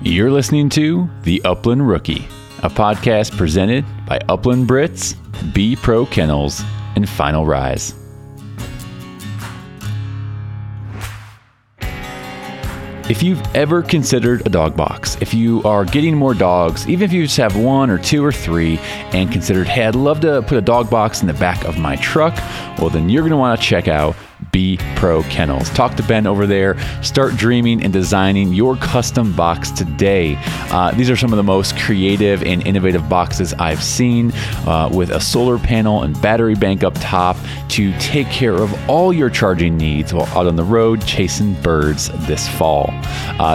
You're listening to The Upland Rookie, a podcast presented by Upland Brits, B Pro Kennels, and Final Rise. If you've ever considered a dog box, if you are getting more dogs, even if you just have one or two or three and considered, hey, I'd love to put a dog box in the back of my truck, well, then you're going to want to check out B Pro Kennels. Talk to Ben over there. Start dreaming and designing your custom box today. These are some of the most creative and innovative boxes I've seen, with a solar panel and battery bank up top to take care of all your charging needs while out on the road chasing birds this fall.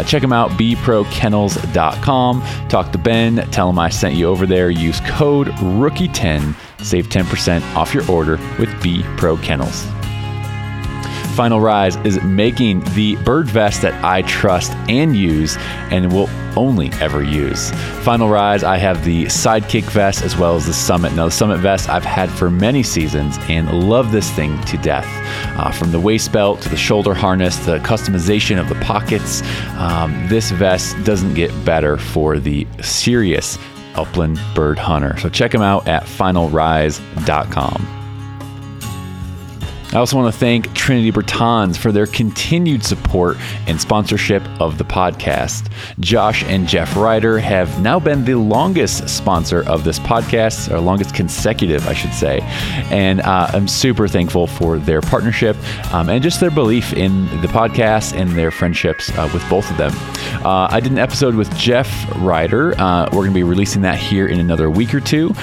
Check them out, bprokennels.com. Talk to Ben. Tell him I sent you over there. Use code ROOKIE10. Save 10% off your order with B Pro Kennels. Final Rise is making the bird vest that I trust and use and will only ever use. Final Rise, I have the Sidekick vest as well as the Summit. Now, the Summit vest I've had for many seasons and love this thing to death. From the waist belt to the shoulder harness, the customization of the pockets, this vest doesn't get better for the serious upland bird hunter. So check them out at finalrise.com. I also want to thank Trinity Bretons for their continued support and sponsorship of the podcast. Josh and Jeff Ryder have now been the longest sponsor of this podcast, or longest consecutive, I should say. And I'm super thankful for their partnership and just their belief in the podcast and their friendships with both of them. I did an episode with Jeff Ryder. We're going to be releasing that here in another week or two.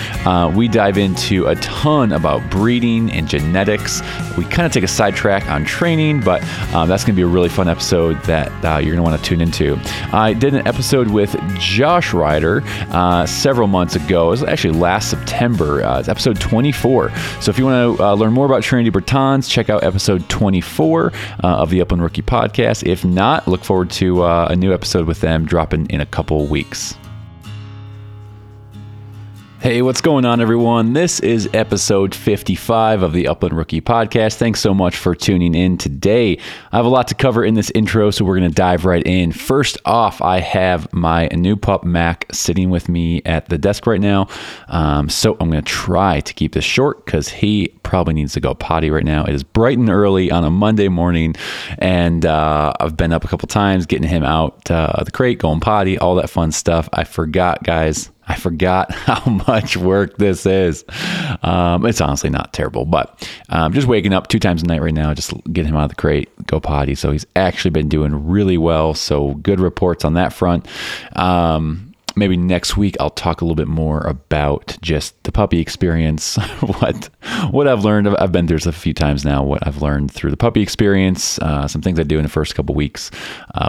We dive into a ton about breeding and genetics. We kind of take a sidetrack on training, but that's going to be a really fun episode that you're going to want to tune into. I did an episode with Josh Ryder several months ago. It was actually last September. It's episode 24. So if you want to learn more about Trinity Bretons, check out episode 24 of the Upland Rookie Podcast. If not, look forward to a new episode with them dropping in a couple weeks. Hey, what's going on, everyone? This is episode 55 of the Upland Rookie Podcast. Thanks so much for tuning in today. I have a lot to cover in this intro, so we're going to dive right in. First off, I have my new pup, Mac, sitting with me at the desk right now. So I'm going to try to keep this short because he probably needs to go potty right now. It is bright and early on a Monday morning, and I've been up a couple times getting him out of the crate, going potty, all that fun stuff. I forgot, guys. I forgot how much work this is. It's honestly not terrible, but I'm just waking up two times a night right now, just get him out of the crate, go potty. So he's actually been doing really well. So good reports on that front. Maybe next week I'll talk a little bit more about just the puppy experience, what I've learned. I've been through this a few times now, what I've learned through the puppy experience, some things I do in the first couple weeks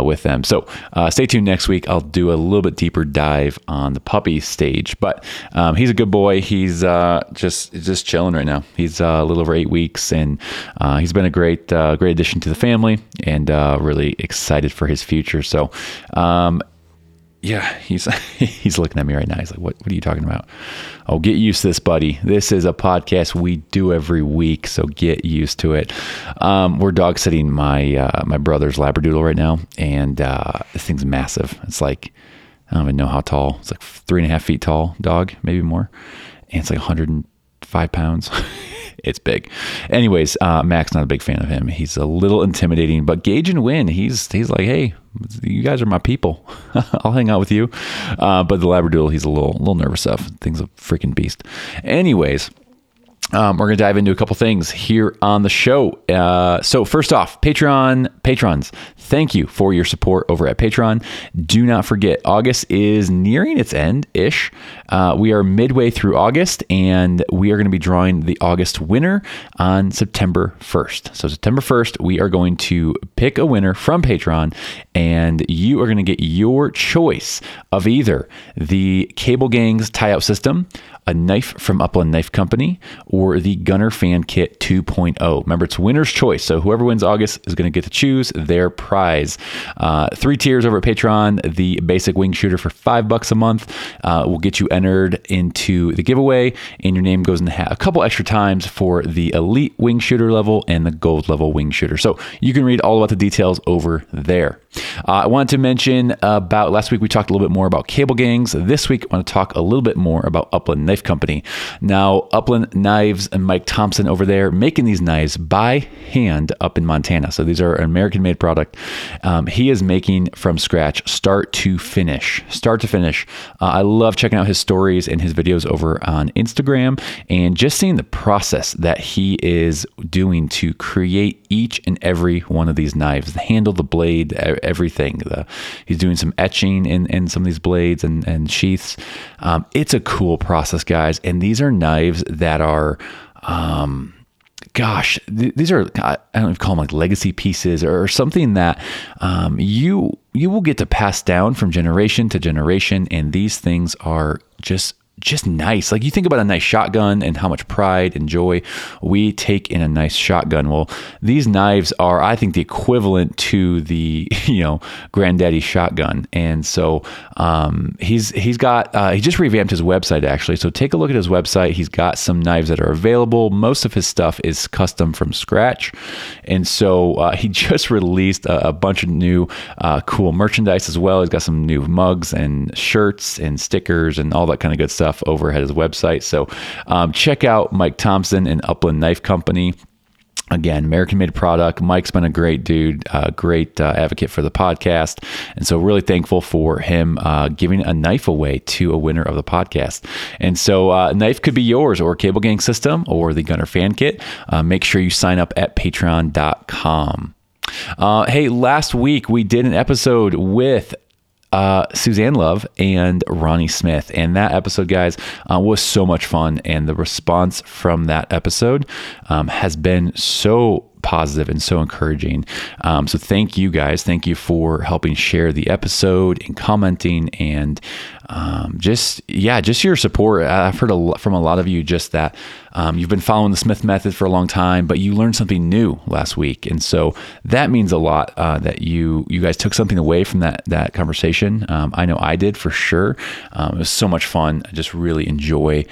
with them. So stay tuned next week. I'll do a little bit deeper dive on the puppy stage, but he's a good boy. He's just chilling right now. He's a little over 8 weeks, and he's been a great addition to the family, and really excited for his future. So yeah, he's looking at me right now. He's like, what are you talking about? Oh, get used to this, buddy. This is a podcast we do every week, so get used to it. We're dog sitting my brother's Labradoodle right now, and this thing's massive. It's like, I don't even know how tall. It's like 3.5 feet tall dog, maybe more. And it's like 105 pounds. It's big. Anyways, Mac's not a big fan of him. He's a little intimidating, but Gage and Win, he's like, hey, you guys are my people. I'll hang out with you. But the Labradoodle, he's a little nervous of. Thing's a freaking beast. Anyways, we're going to dive into a couple things here on the show. So first off, patrons, thank you for your support over at Patreon. Do not forget, August is nearing its end-ish. We are midway through August, and we are going to be drawing the August winner on September 1st. So September 1st, we are going to pick a winner from Patreon, and you are going to get your choice of either the Cable Gangs tie-out system, a knife from Upland Knife Company, or the Gunner Fan Kit 2.0. Remember, it's winner's choice. So whoever wins August is going to get to choose their prize. Three tiers over at Patreon. The basic wing shooter for $5 a month will get you entered into the giveaway, and your name goes in the hat a couple extra times for the elite wing shooter level and the gold level wing shooter. So you can read all about the details over there. I wanted to mention about last week, we talked a little bit more about Cable Gangs. This week, I want to talk a little bit more about Upland Knife Company. Now, Upland Knives and Mike Thompson over there making these knives by hand up in Montana. So these are an American-made product. He is making from scratch, start to finish, I love checking out his stories and his videos over on Instagram and just seeing the process that he is doing to create each and every one of these knives, the handle, the blade, everything. He's doing some etching in some of these blades and sheaths. It's a cool process, guys. And these are knives that are, these are, I don't know if you call them like legacy pieces or something that you will get to pass down from generation to generation. And these things are just nice. Like you think about a nice shotgun and how much pride and joy we take in a nice shotgun. Well, these knives are, I think, the equivalent to the, granddaddy shotgun. And so, he's got, he just revamped his website actually. So take a look at his website. He's got some knives that are available. Most of his stuff is custom from scratch. And so, he just released a bunch of new, cool merchandise as well. He's got some new mugs and shirts and stickers and all that kind of good stuff over at his website. So check out Mike Thompson and Upland Knife Company. Again, American-made product. Mike's been a great dude, great advocate for the podcast. And so really thankful for him giving a knife away to a winner of the podcast. And so knife could be yours or Cable Gang System or the Gunner Fan Kit. Make sure you sign up at patreon.com. Hey, last week we did an episode with Suzanne Love and Ronnie Smith. And that episode, guys, was so much fun. And the response from that episode has been so positive and so encouraging. So thank you guys. Thank you for helping share the episode and commenting and just your support. I've heard from a lot of you just that you've been following the Smith method for a long time, but you learned something new last week. And so that means a lot that you guys took something away from that conversation. I know I did for sure. It was so much fun. I just really enjoy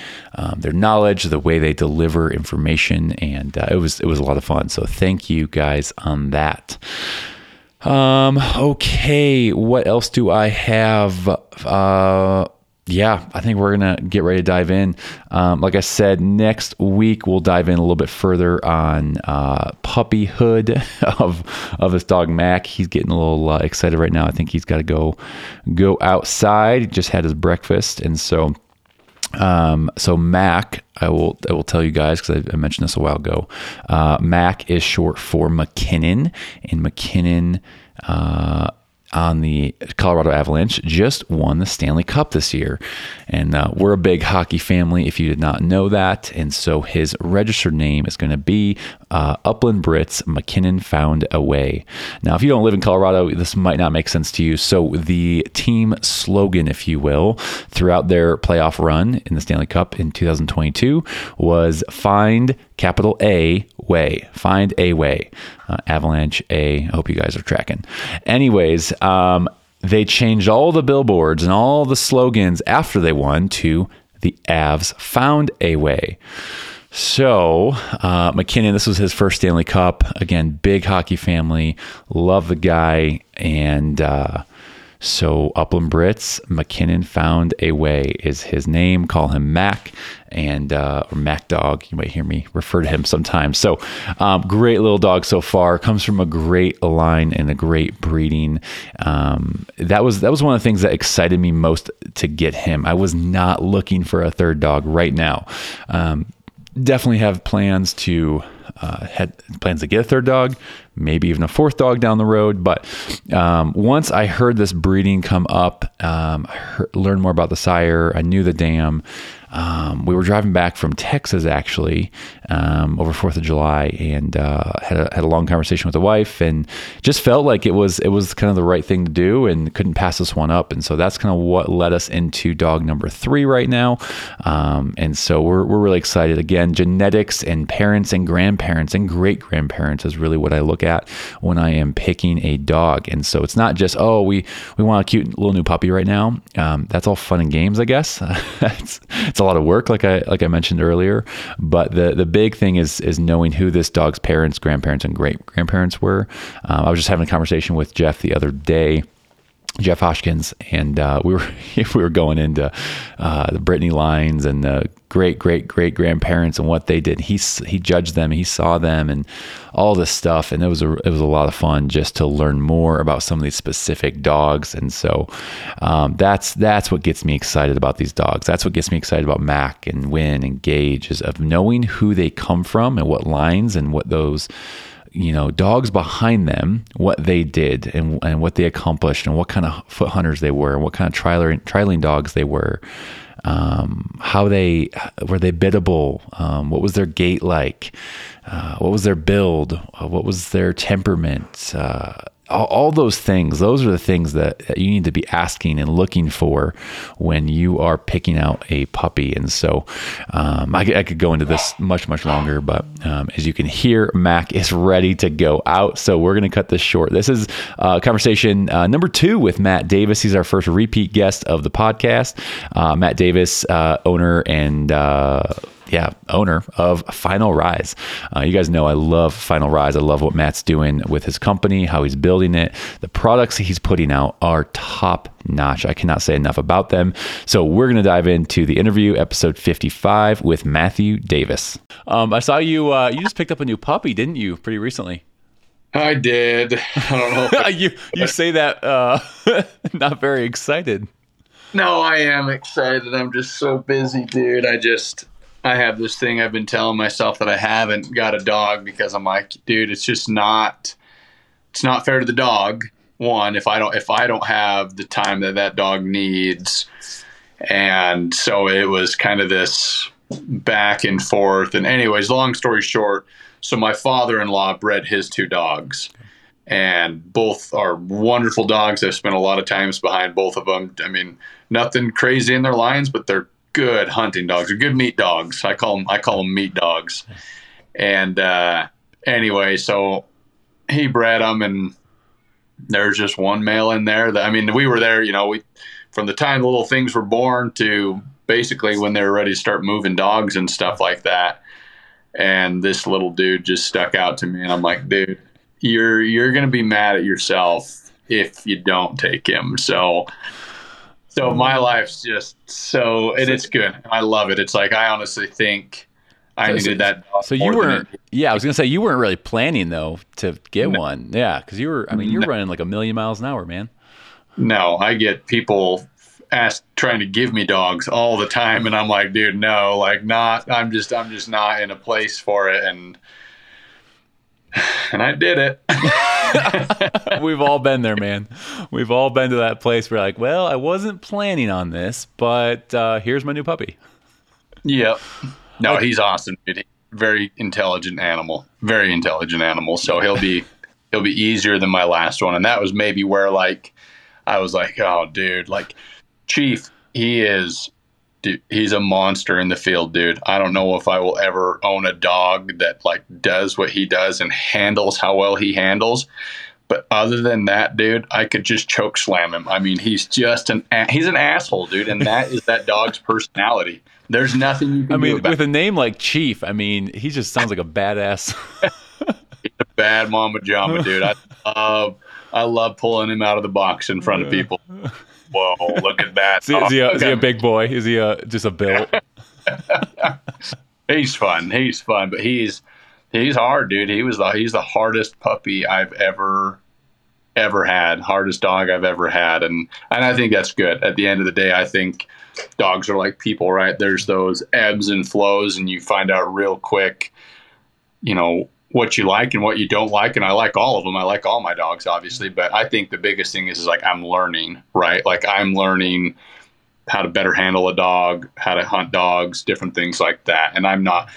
their knowledge, the way they deliver information. And it was a lot of fun. So thank you guys on that. Okay. What else do I have? I think we're going to get ready to dive in. Like I said, next week, we'll dive in a little bit further on puppyhood of his dog, Mac. He's getting a little excited right now. I think he's got to go outside. He just had his breakfast. And so, Mac, I will tell you guys, cause I mentioned this a while ago, Mac is short for MacKinnon, and MacKinnon, on the Colorado Avalanche just won the Stanley Cup this year. And we're a big hockey family, if you did not know that. And so his registered name is going to be Upland Brits MacKinnon Found a Way. Now, if you don't live in Colorado, this might not make sense to you. So the team slogan, if you will, throughout their playoff run in the Stanley Cup in 2022 was Find capital A Way. Find a Way. Avalanche A. I hope you guys are tracking. Anyways, they changed all the billboards and all the slogans after they won to the Avs Found a Way. So, MacKinnon, this was his first Stanley Cup. Again, big hockey family. Love the guy. And so Upland Brits, MacKinnon Found a Way is his name. Call him Mac and or Mac Dog. You might hear me refer to him sometimes. So great little dog so far. Comes from a great line and a great breeding. That was one of the things that excited me most to get him. I was not looking for a third dog right now. Definitely have plans to get a third dog, maybe even a fourth dog down the road. But once I heard this breeding come up, learned more about the sire. I knew the dam. We were driving back from Texas actually, over 4th of July and, had a long conversation with the wife and just felt like it was kind of the right thing to do and couldn't pass this one up. And so that's kind of what led us into dog number 3 right now. And so we're really excited. Again, genetics and parents and grandparents and great grandparents is really what I look at when I am picking a dog. And so it's not just, we want a cute little new puppy right now. That's all fun and games, I guess. it's It's a lot of work, like I mentioned earlier, but the big thing is knowing who this dog's parents, grandparents, and great-grandparents were. I was just having a conversation with Jeff the other day, Jeff Hoskins, and we were going into the Brittany lines and the great-great-great-grandparents and what they did. He judged them, he saw them, and all this stuff. And it was a lot of fun just to learn more about some of these specific dogs. And so that's what gets me excited about these dogs. That's what gets me excited about Mac and Win and Gage, is of knowing who they come from and what lines and what those, you know, dogs behind them, what they did and what they accomplished and what kind of foot hunters they were and what kind of trialing dogs they were. How were they biddable? What was their gait like? What was their build? What was their temperament? All those things, those are the things that you need to be asking and looking for when you are picking out a puppy. And so I could go into this much, much longer, but as you can hear, Mac is ready to go out. So we're going to cut this short. This is conversation number 2 with Matt Davis. He's our first repeat guest of the podcast. Matt Davis, owner and owner of Final Rise. You guys know I love Final Rise. I love what Matt's doing with his company, how he's building it. The products he's putting out are top notch. I cannot say enough about them. So we're going to dive into the interview, episode 55 with Matthew Davis. I saw you, you just picked up a new puppy, didn't you, pretty recently? I did. I don't know. you say that not very excited. No, I am excited. I'm just so busy, dude. I have this thing I've been telling myself that I haven't got a dog because I'm like, dude, it's just not fair to the dog. One, if I don't have the time that dog needs. And so it was kind of this back and forth. And anyways, long story short, so my father-in-law bred his 2 dogs, and both are wonderful dogs. I've spent a lot of times behind both of them. I mean, nothing crazy in their lines, but they're good hunting dogs, or good meat dogs. I call them meat dogs. And anyway, so he bred them, and there's just one male in there that, I mean, we were there, you know, from the time the little things were born to basically when they were ready to start moving dogs and stuff like that. And this little dude just stuck out to me, and I'm like, dude, you're gonna be mad at yourself if you don't take him. So my life's just so, and it's good. I love it. It's like, I honestly think I needed that dog. So you weren't, I was going to say, you weren't really planning though to get one. Yeah. Cause you were, I mean, you're running like a million miles an hour, man. No, I get people trying to give me dogs all the time. And I'm like, dude, no, like not, I'm just not in a place for it. And I did it. We've all been there, man. We've all been to that place where, like, well, I wasn't planning on this, but here's my new puppy. Yep. No, he's awesome. Very intelligent animal. Very intelligent animal. So he'll be easier than my last one. And that was maybe where, like, I was like, oh, dude, like, Chief, he's a monster in the field, dude. I don't know if I will ever own a dog that, like, does what he does and handles how well he handles. But other than that, dude, I could just choke slam him. I mean, he's just he's an asshole, dude. And that is that dog's personality. There's nothing you can do about it. With a name like Chief, I mean, he just sounds like a badass. He's a bad mama jama, dude. I love pulling him out of the box in front of people. Whoa, look at that. Is he a big boy? Is he just a built? He's fun, but he's hard, dude. He's the hardest puppy I've ever had, hardest dog I've ever had. And I think that's good. At the end of the day, I think dogs are like people, right? There's those ebbs and flows, and you find out real quick, you know, what you like and what you don't like. And I like all of them. I like all my dogs, obviously, but I think the biggest thing is like, I'm learning, right? Like, I'm learning how to better handle a dog, how to hunt dogs, different things like that. And I'm not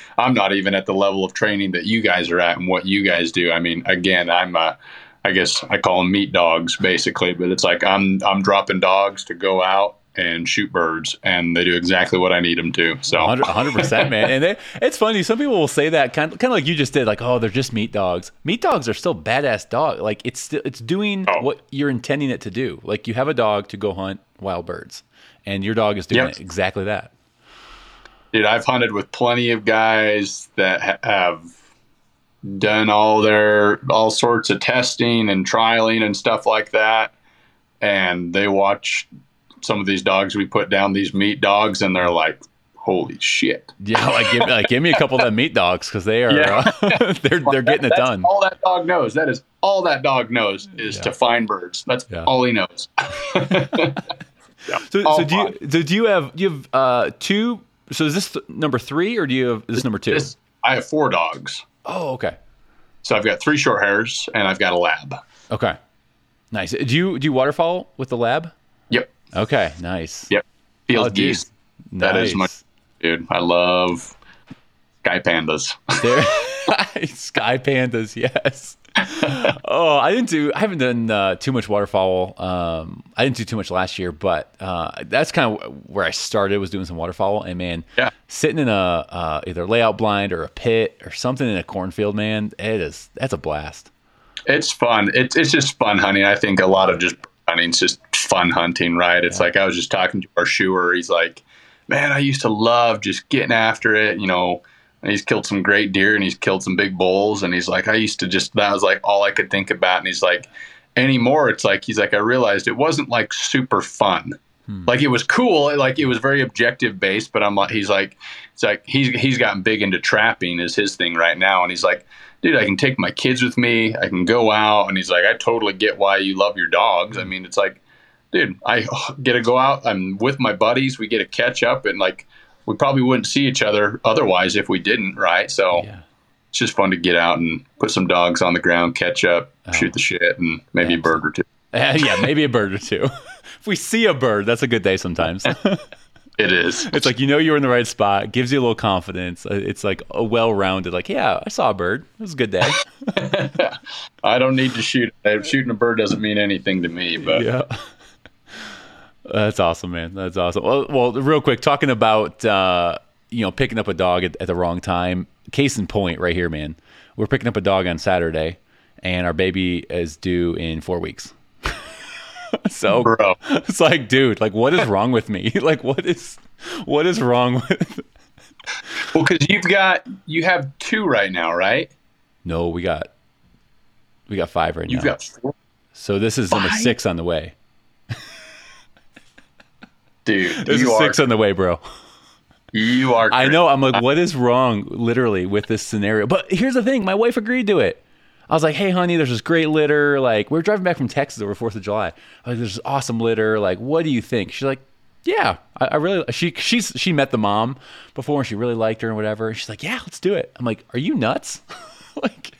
even at the level of training that you guys are at and what you guys do. I mean, again, I guess I call them meat dogs basically, but it's like, I'm dropping dogs to go out and shoot birds, and they do exactly what I need them to. So 100%, man. And it's funny, some people will say that kind of like you just did, like, oh, they're just meat dogs. Meat dogs are still badass dog. Like, it's doing what you're intending it to do. Like, you have a dog to go hunt wild birds, and your dog is doing exactly that. Dude, I've hunted with plenty of guys that have done all sorts of testing and trialing and stuff like that, and they watch some of these dogs we put down, these meat dogs, and they're like, holy shit. Yeah, give me a couple of them meat dogs, because they are they're getting it done. All that dog knows. That is all that dog knows is to find birds. That's all he knows. So do you have two? So is this number three, or do you have this number two? I have four dogs. Oh, okay. So I've got three short hairs, and I've got a lab. Okay, nice. Do you waterfowl with the lab? Yep. Okay, nice. Yep. Field geese. Nice. That is my dude. I love sky pandas. Sky pandas, yes. Oh, I haven't done too much waterfowl. I didn't do too much last year, but that's kind of where I started, was doing some waterfowl. And man, sitting in a either layout blind or a pit or something in a cornfield, man, that's a blast. It's fun. It's just fun hunting. I think a lot of just hunting is just fun hunting, right? It's like I was just talking to our shoer. He's like, man, I used to love just getting after it, you know. And he's killed some great deer, and he's killed some big bulls. And he's like, that was like all I could think about. And he's like, anymore, it's like, he's like, I realized it wasn't like super fun. Like it was cool. Like it was very objective based, but I'm like, he's gotten big into trapping is his thing right now. And he's like, dude, I can take my kids with me. I can go out. And he's like, I totally get why you love your dogs. I mean, it's like, dude, I get to go out. I'm with my buddies. We get to catch up, and like, we probably wouldn't see each other otherwise if we didn't, right? So it's just fun to get out and put some dogs on the ground, catch up, shoot the shit, and maybe a bird or two. Maybe a bird or two. If we see a bird, that's a good day sometimes. It is. It's like, you know, you're in the right spot. It gives you a little confidence. It's like a well-rounded, like, yeah, I saw a bird. It was a good day. I don't need to shoot. Shooting a bird doesn't mean anything to me, but... Yeah. That's awesome, man. That's awesome. Well, real quick, talking about, picking up a dog at the wrong time. Case in point right here, man. We're picking up a dog on Saturday, and our baby is due in 4 weeks. So bro, it's like, dude, like, what is wrong with me? Like, what is wrong with... Well, because you have two right now, right? No, we got five right now. You've got four? So this is number six on the way. Dude, there's six on the way, bro. You are crazy. I know. I'm like, what is wrong literally with this scenario? But here's the thing. My wife agreed to it. I was like, hey, honey, there's this great litter. Like, we're driving back from Texas over 4th of July. I was like, there's this awesome litter. Like, what do you think? She's like, yeah, I really, she met the mom before, and she really liked her and whatever. And she's like, yeah, let's do it. I'm like, are you nuts? Like,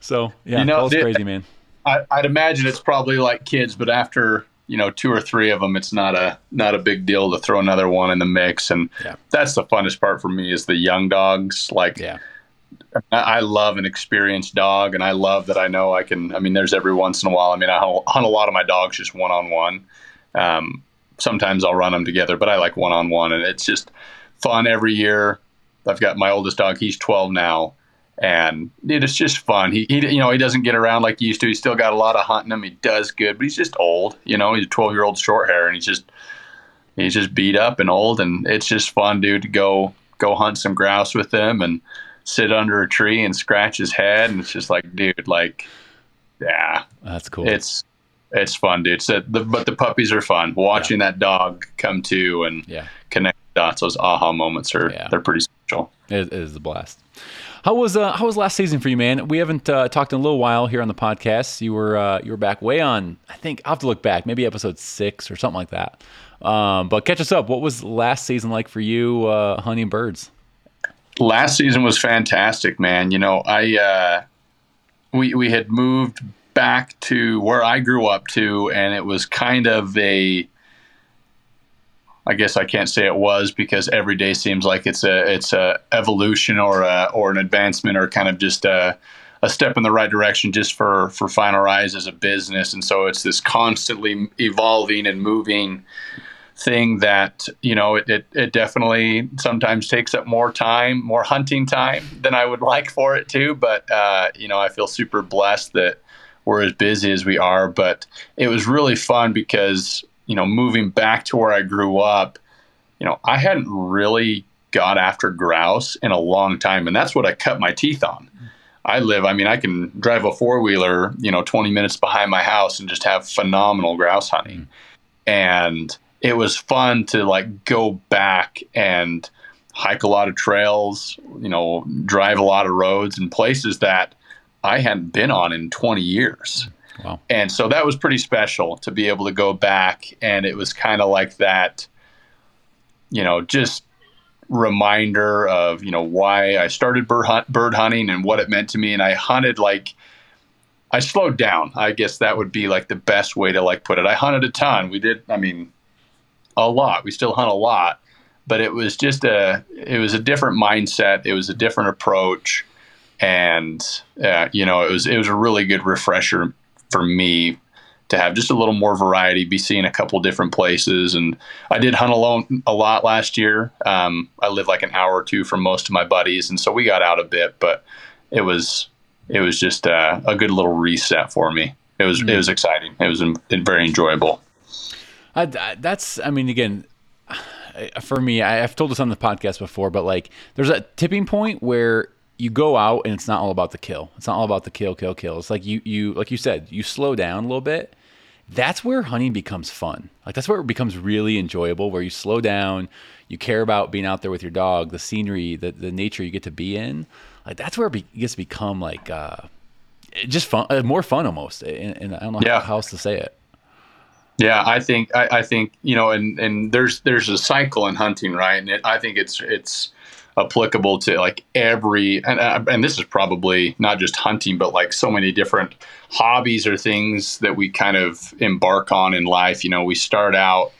so yeah, you know, it's crazy, man. I'd imagine it's probably like kids, but after, you know, two or three of them, it's not a big deal to throw another one in the mix. And that's the funnest part for me, is the young dogs. Like, I love an experienced dog, and I love that I know I can, I mean, there's every once in a while, I mean, I hunt a lot of my dogs just one-on-one. Sometimes I'll run them together, but I like one-on-one, and it's just fun every year. I've got my oldest dog, he's 12 now, and it's just fun. He doesn't get around like he used to. He's still got a lot of hunting him. He does good, but he's just old. You know, he's a 12-year-old short hair, and he's just beat up and old. And it's just fun, dude, to go hunt some grouse with him and sit under a tree and scratch his head. And it's just like, dude, like, yeah, that's cool. It's fun, dude. So, but the puppies are fun. Watching that dog come to and connect dots, those aha moments are they're pretty special. It is a blast. How was last season for you, man? We haven't talked in a little while here on the podcast. You were back way on, I think, I'll have to look back, maybe episode 6 or something like that. But catch us up. What was last season like for you, hunting birds? Last season was fantastic, man. You know, we had moved back to where I grew up to, and it was kind of a... I guess I can't say it was, because every day seems like it's a evolution or an advancement, or kind of just a step in the right direction just for Final Rise as a business. And so it's this constantly evolving and moving thing that, you know, it definitely sometimes takes up more hunting time than I would like for it to. But, you know, I feel super blessed that we're as busy as we are. But it was really fun because, you know, moving back to where I grew up, you know, I hadn't really got after grouse in a long time, and that's what I cut my teeth on. I can drive a four-wheeler, 20 minutes behind my house and just have phenomenal grouse hunting. And it was fun to like go back and hike a lot of trails, drive a lot of roads and places that I hadn't been on in 20 years. Wow. And so that was pretty special to be able to go back. And it was kind of like that, just reminder of, why I started bird hunting and what it meant to me. And I hunted I slowed down. I guess that would be the best way to put it. I hunted a ton. We did, a lot. We still hunt a lot. But it was just it was a different mindset. It was a different approach. And, it was a really good refresher for me to have just a little more variety, be seeing a couple different places. And I did hunt alone a lot last year. I lived an hour or two from most of my buddies. And so we got out a bit, but it was just a good little reset for me. It was exciting. It was very enjoyable. For me, I've told this on the podcast before, but there's a tipping point where you go out and it's not all about the kill. It's not all about the kill. It's like you said, you slow down a little bit. That's where hunting becomes fun. That's where it becomes really enjoyable, where you slow down, you care about being out there with your dog, the scenery, the nature you get to be in. That's where it gets to become just fun, more fun almost. And I don't know how else to say it. Yeah, I think and there's a cycle in hunting, right? And I think it's applicable to every, and this is probably not just hunting, but so many different hobbies or things that we kind of embark on in life. We start out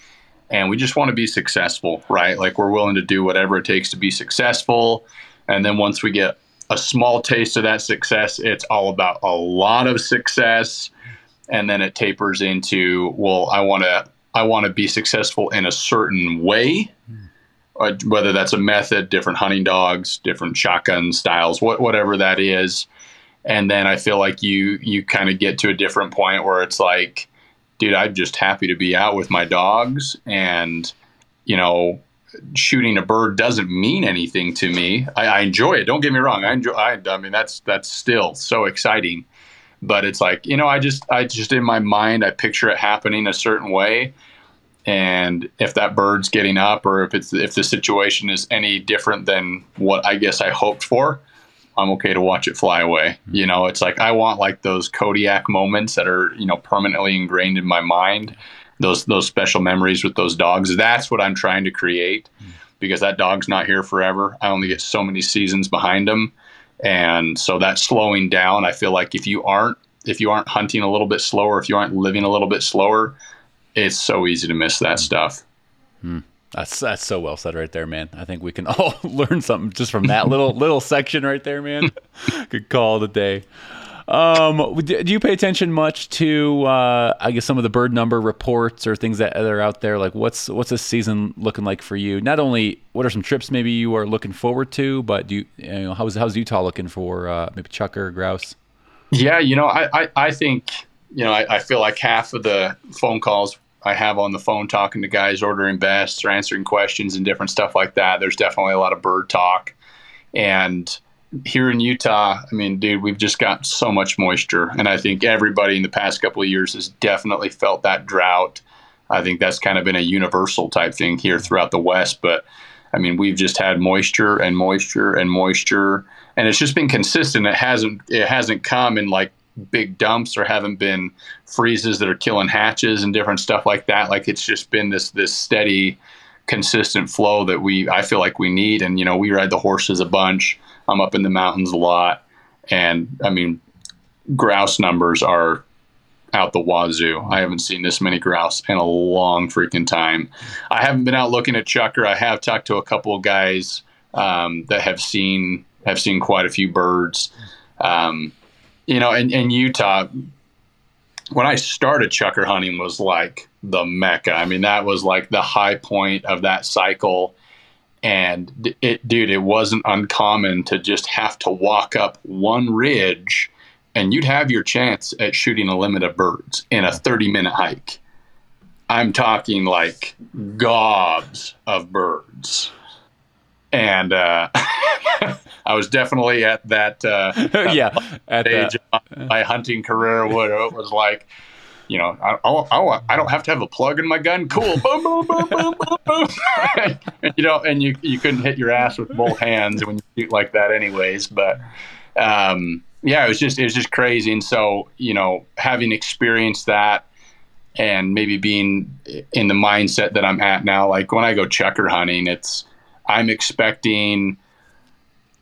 and we just want to be successful, right? We're willing to do whatever it takes to be successful. And then once we get a small taste of that success, it's all about a lot of success. And then it tapers into, well, I want to be successful in a certain way, whether that's a method, different hunting dogs, different shotgun styles, whatever that is. And then I feel you kind of get to a different point where it's dude, I'm just happy to be out with my dogs, and shooting a bird doesn't mean anything to me. I enjoy it. Don't get me wrong. that's still so exciting. But it's I just in my mind, I picture it happening a certain way. And if that bird's getting up, or if the situation is any different than what I guess I hoped for, I'm okay to watch it fly away. It's I want those Kodiak moments that are, permanently ingrained in my mind, those special memories with those dogs. That's what I'm trying to create, because that dog's not here forever. I only get so many seasons behind him. And so that slowing down, I feel if you aren't hunting a little bit slower, if you aren't living a little bit slower, it's so easy to miss that stuff. That's so well said right there, man. I think we can all learn something just from that little section right there, man. Good call of the day. Do you pay attention much to, some of the bird number reports or things that are out there? What's this season looking like for you? Not only what are some trips maybe you are looking forward to, but how's Utah looking for maybe chucker or grouse? Yeah, I think I feel half of the phone calls I have on the phone talking to guys ordering vests or answering questions and different stuff like that. There's definitely a lot of bird talk. And here in Utah, we've just got so much moisture. And I think everybody in the past couple of years has definitely felt that drought. I think that's kind of been a universal type thing here throughout the West. But, we've just had moisture and moisture and moisture. And it's just been consistent. It hasn't come in big dumps, or haven't been freezes that are killing hatches and different stuff like that. It's just been this steady, consistent flow that I feel we need. And, we ride the horses a bunch. I'm up in the mountains a lot, and grouse numbers are out the wazoo. I haven't seen this many grouse in a long freaking time. I haven't been out looking at chucker. I have talked to a couple of guys that have seen quite a few birds. In Utah, when I started, chucker hunting was the mecca. That was the high point of that cycle. And it wasn't uncommon to just have to walk up one ridge and you'd have your chance at shooting a limit of birds in a 30-minute hike. I'm talking like gobs of birds. And I was definitely at that age of my hunting career where it was like, you know, I don't have to have a plug in my gun. Cool. Boom, boom, boom, boom, boom, boom. You know, and you couldn't hit your ass with both hands when you shoot like that anyways. But yeah, it was just crazy. And so, you know, having experienced that and maybe being in the mindset that I'm at now, like when I go checker hunting, I'm expecting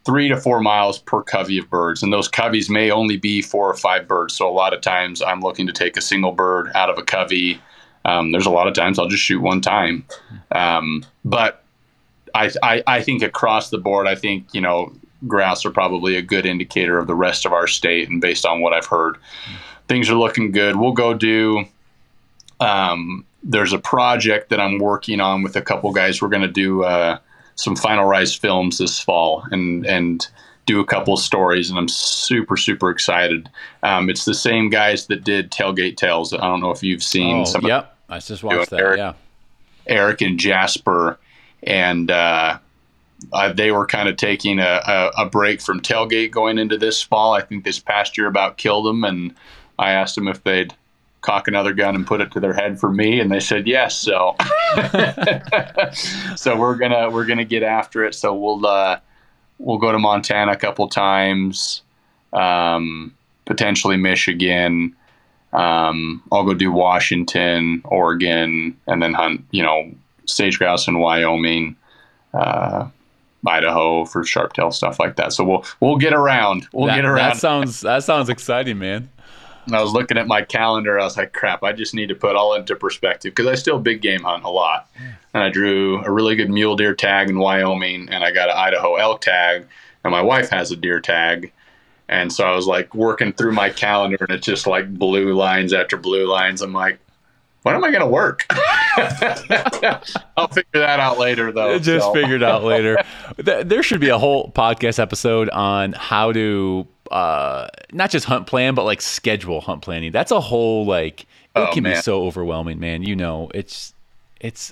3 to 4 miles per covey of birds. And those coveys may only be 4 or 5 birds. So a lot of times I'm looking to take a single bird out of a covey. There's a lot of times I'll just shoot one time. But I think across the board, I think, you know, grouse are probably a good indicator of the rest of our state. And based on what I've heard, things are looking good. We'll go do, there's a project that I'm working on with a couple guys. We're going to do, some Final Rise films this fall and do a couple of stories, and I'm super, super excited. It's the same guys that did Tailgate Tales. I don't know if you've seen some. Yep. I just watched that. Eric and Jasper. And they were kind of taking a break from Tailgate going into this fall. I think this past year about killed them. And I asked them if they'd cock another gun and put it to their head for me, and they said yes. So so we're gonna get after it. So we'll go to Montana a couple times, potentially Michigan. I'll go do Washington, Oregon, and then hunt, you know, sage grouse in Wyoming, Idaho for sharptail, stuff like that. So we'll get around. That sounds exciting, man. I was looking at my calendar. I was like, crap, I just need to put all into perspective, because I still big game hunt a lot. And I drew a really good mule deer tag in Wyoming, and I got an Idaho elk tag, and my wife has a deer tag. And so I was like working through my calendar, and it's just like blue lines after blue lines. I'm like, when am I going to work? I'll figure that out later, though. Figured out later. There should be a whole podcast episode on how to not just hunt plan, but like schedule hunt planning. That's a whole, like, it can be so overwhelming, man. You know, it's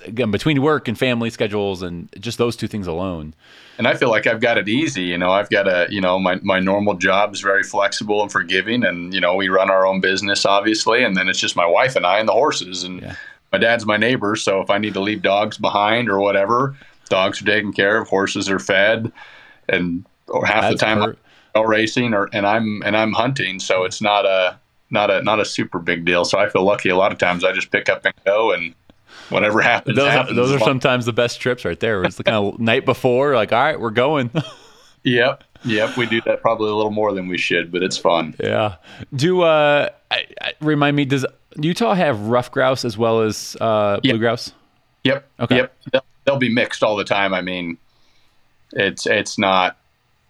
again, between work and family schedules and just those two things alone. And I feel like I've got it easy. You know, I've got my normal job is very flexible and forgiving, and, you know, we run our own business, obviously. And then it's just my wife and I and the horses, and my dad's my neighbor. So if I need to leave dogs behind or whatever, dogs are taken care of, horses are fed, and half the time racing and I'm hunting. So it's not a super big deal. So I feel lucky. A lot of times I just pick up and go, and whatever happens. Those are sometimes the best trips right there. It's the kind of night before, like, all right, we're going. Yep. We do that probably a little more than we should, but it's fun. Yeah. Do, remind me, does Utah have rough grouse as well as, blue grouse? Yep. Okay. Yep. They'll be mixed all the time. I mean, it's not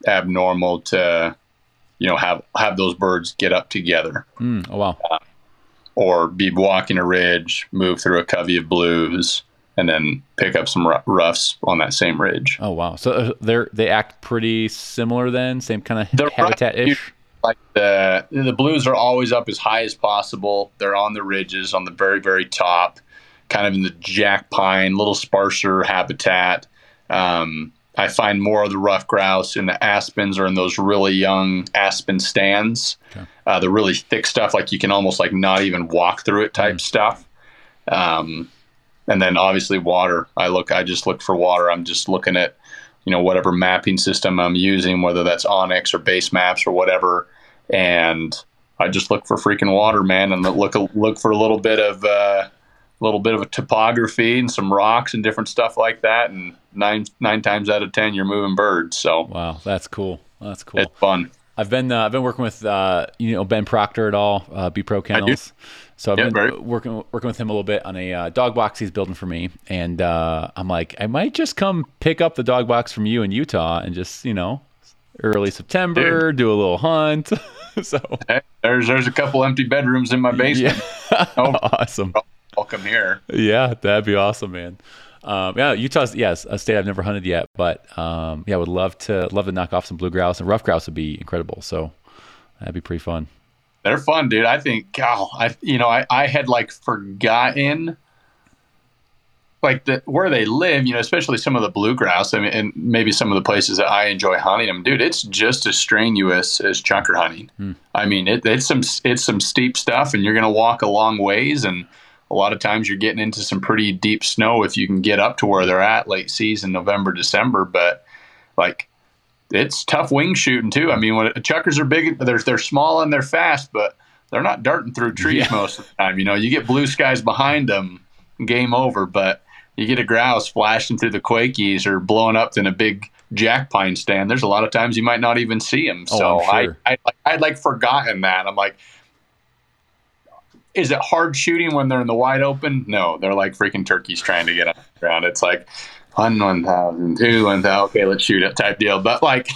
abnormal to, you know, have those birds get up together. Oh wow. Or be walking a ridge, move through a covey of blues, and then pick up some roughs on that same ridge. Oh wow. So they act pretty similar then, same kind of habitat-ish? Like the blues are always up as high as possible. They're on the ridges, on the very, very top, kind of in the jack pine, little sparser habitat. I find more of the rough grouse in the aspens or in those really young aspen stands, the really thick stuff, like you can almost like not even walk through it type stuff. And then obviously water. I just look for water. I'm just looking at, you know, whatever mapping system I'm using, whether that's Onyx or base maps or whatever. And I just look for freaking water, man, and look for a little bit of a topography and some rocks and different stuff like that. And nine times out of 10, you're moving birds. So wow, that's cool. It's fun. I've been working with you know, Ben Proctor at all, B Pro Kennels. So I've been working with him a little bit on a dog box he's building for me, and I'm like, I might just come pick up the dog box from you in Utah and just, you know, early September, do a little hunt. So there's a couple empty bedrooms in my basement. Yeah. Awesome. Welcome here. Yeah, that'd be awesome, man. Utah's a state I've never hunted yet, but I would love to knock off some blue grouse, and rough grouse would be incredible. So that'd be pretty fun. They're fun, dude. I think I had like forgotten like the where they live, you know, especially some of the bluegrass, I mean, and maybe some of the places that I enjoy hunting them, dude, it's just as strenuous as chunker hunting. I mean, it's some steep stuff, and you're going to walk a long ways, and a lot of times you're getting into some pretty deep snow if you can get up to where they're at late season, November, December. But like, it's tough wing shooting too. I mean, when chuckers are big, they're small and they're fast, but they're not darting through trees most of the time. You know, you get blue skies behind them, game over. But you get a grouse flashing through the quakies or blowing up in a big jack pine stand, there's a lot of times you might not even see them. So I'd like forgotten that. I'm like, is it hard shooting when they're in the wide open? No, they're like freaking turkeys trying to get on the ground. It's like 1,000, 2,000, okay, let's shoot it type deal. But like,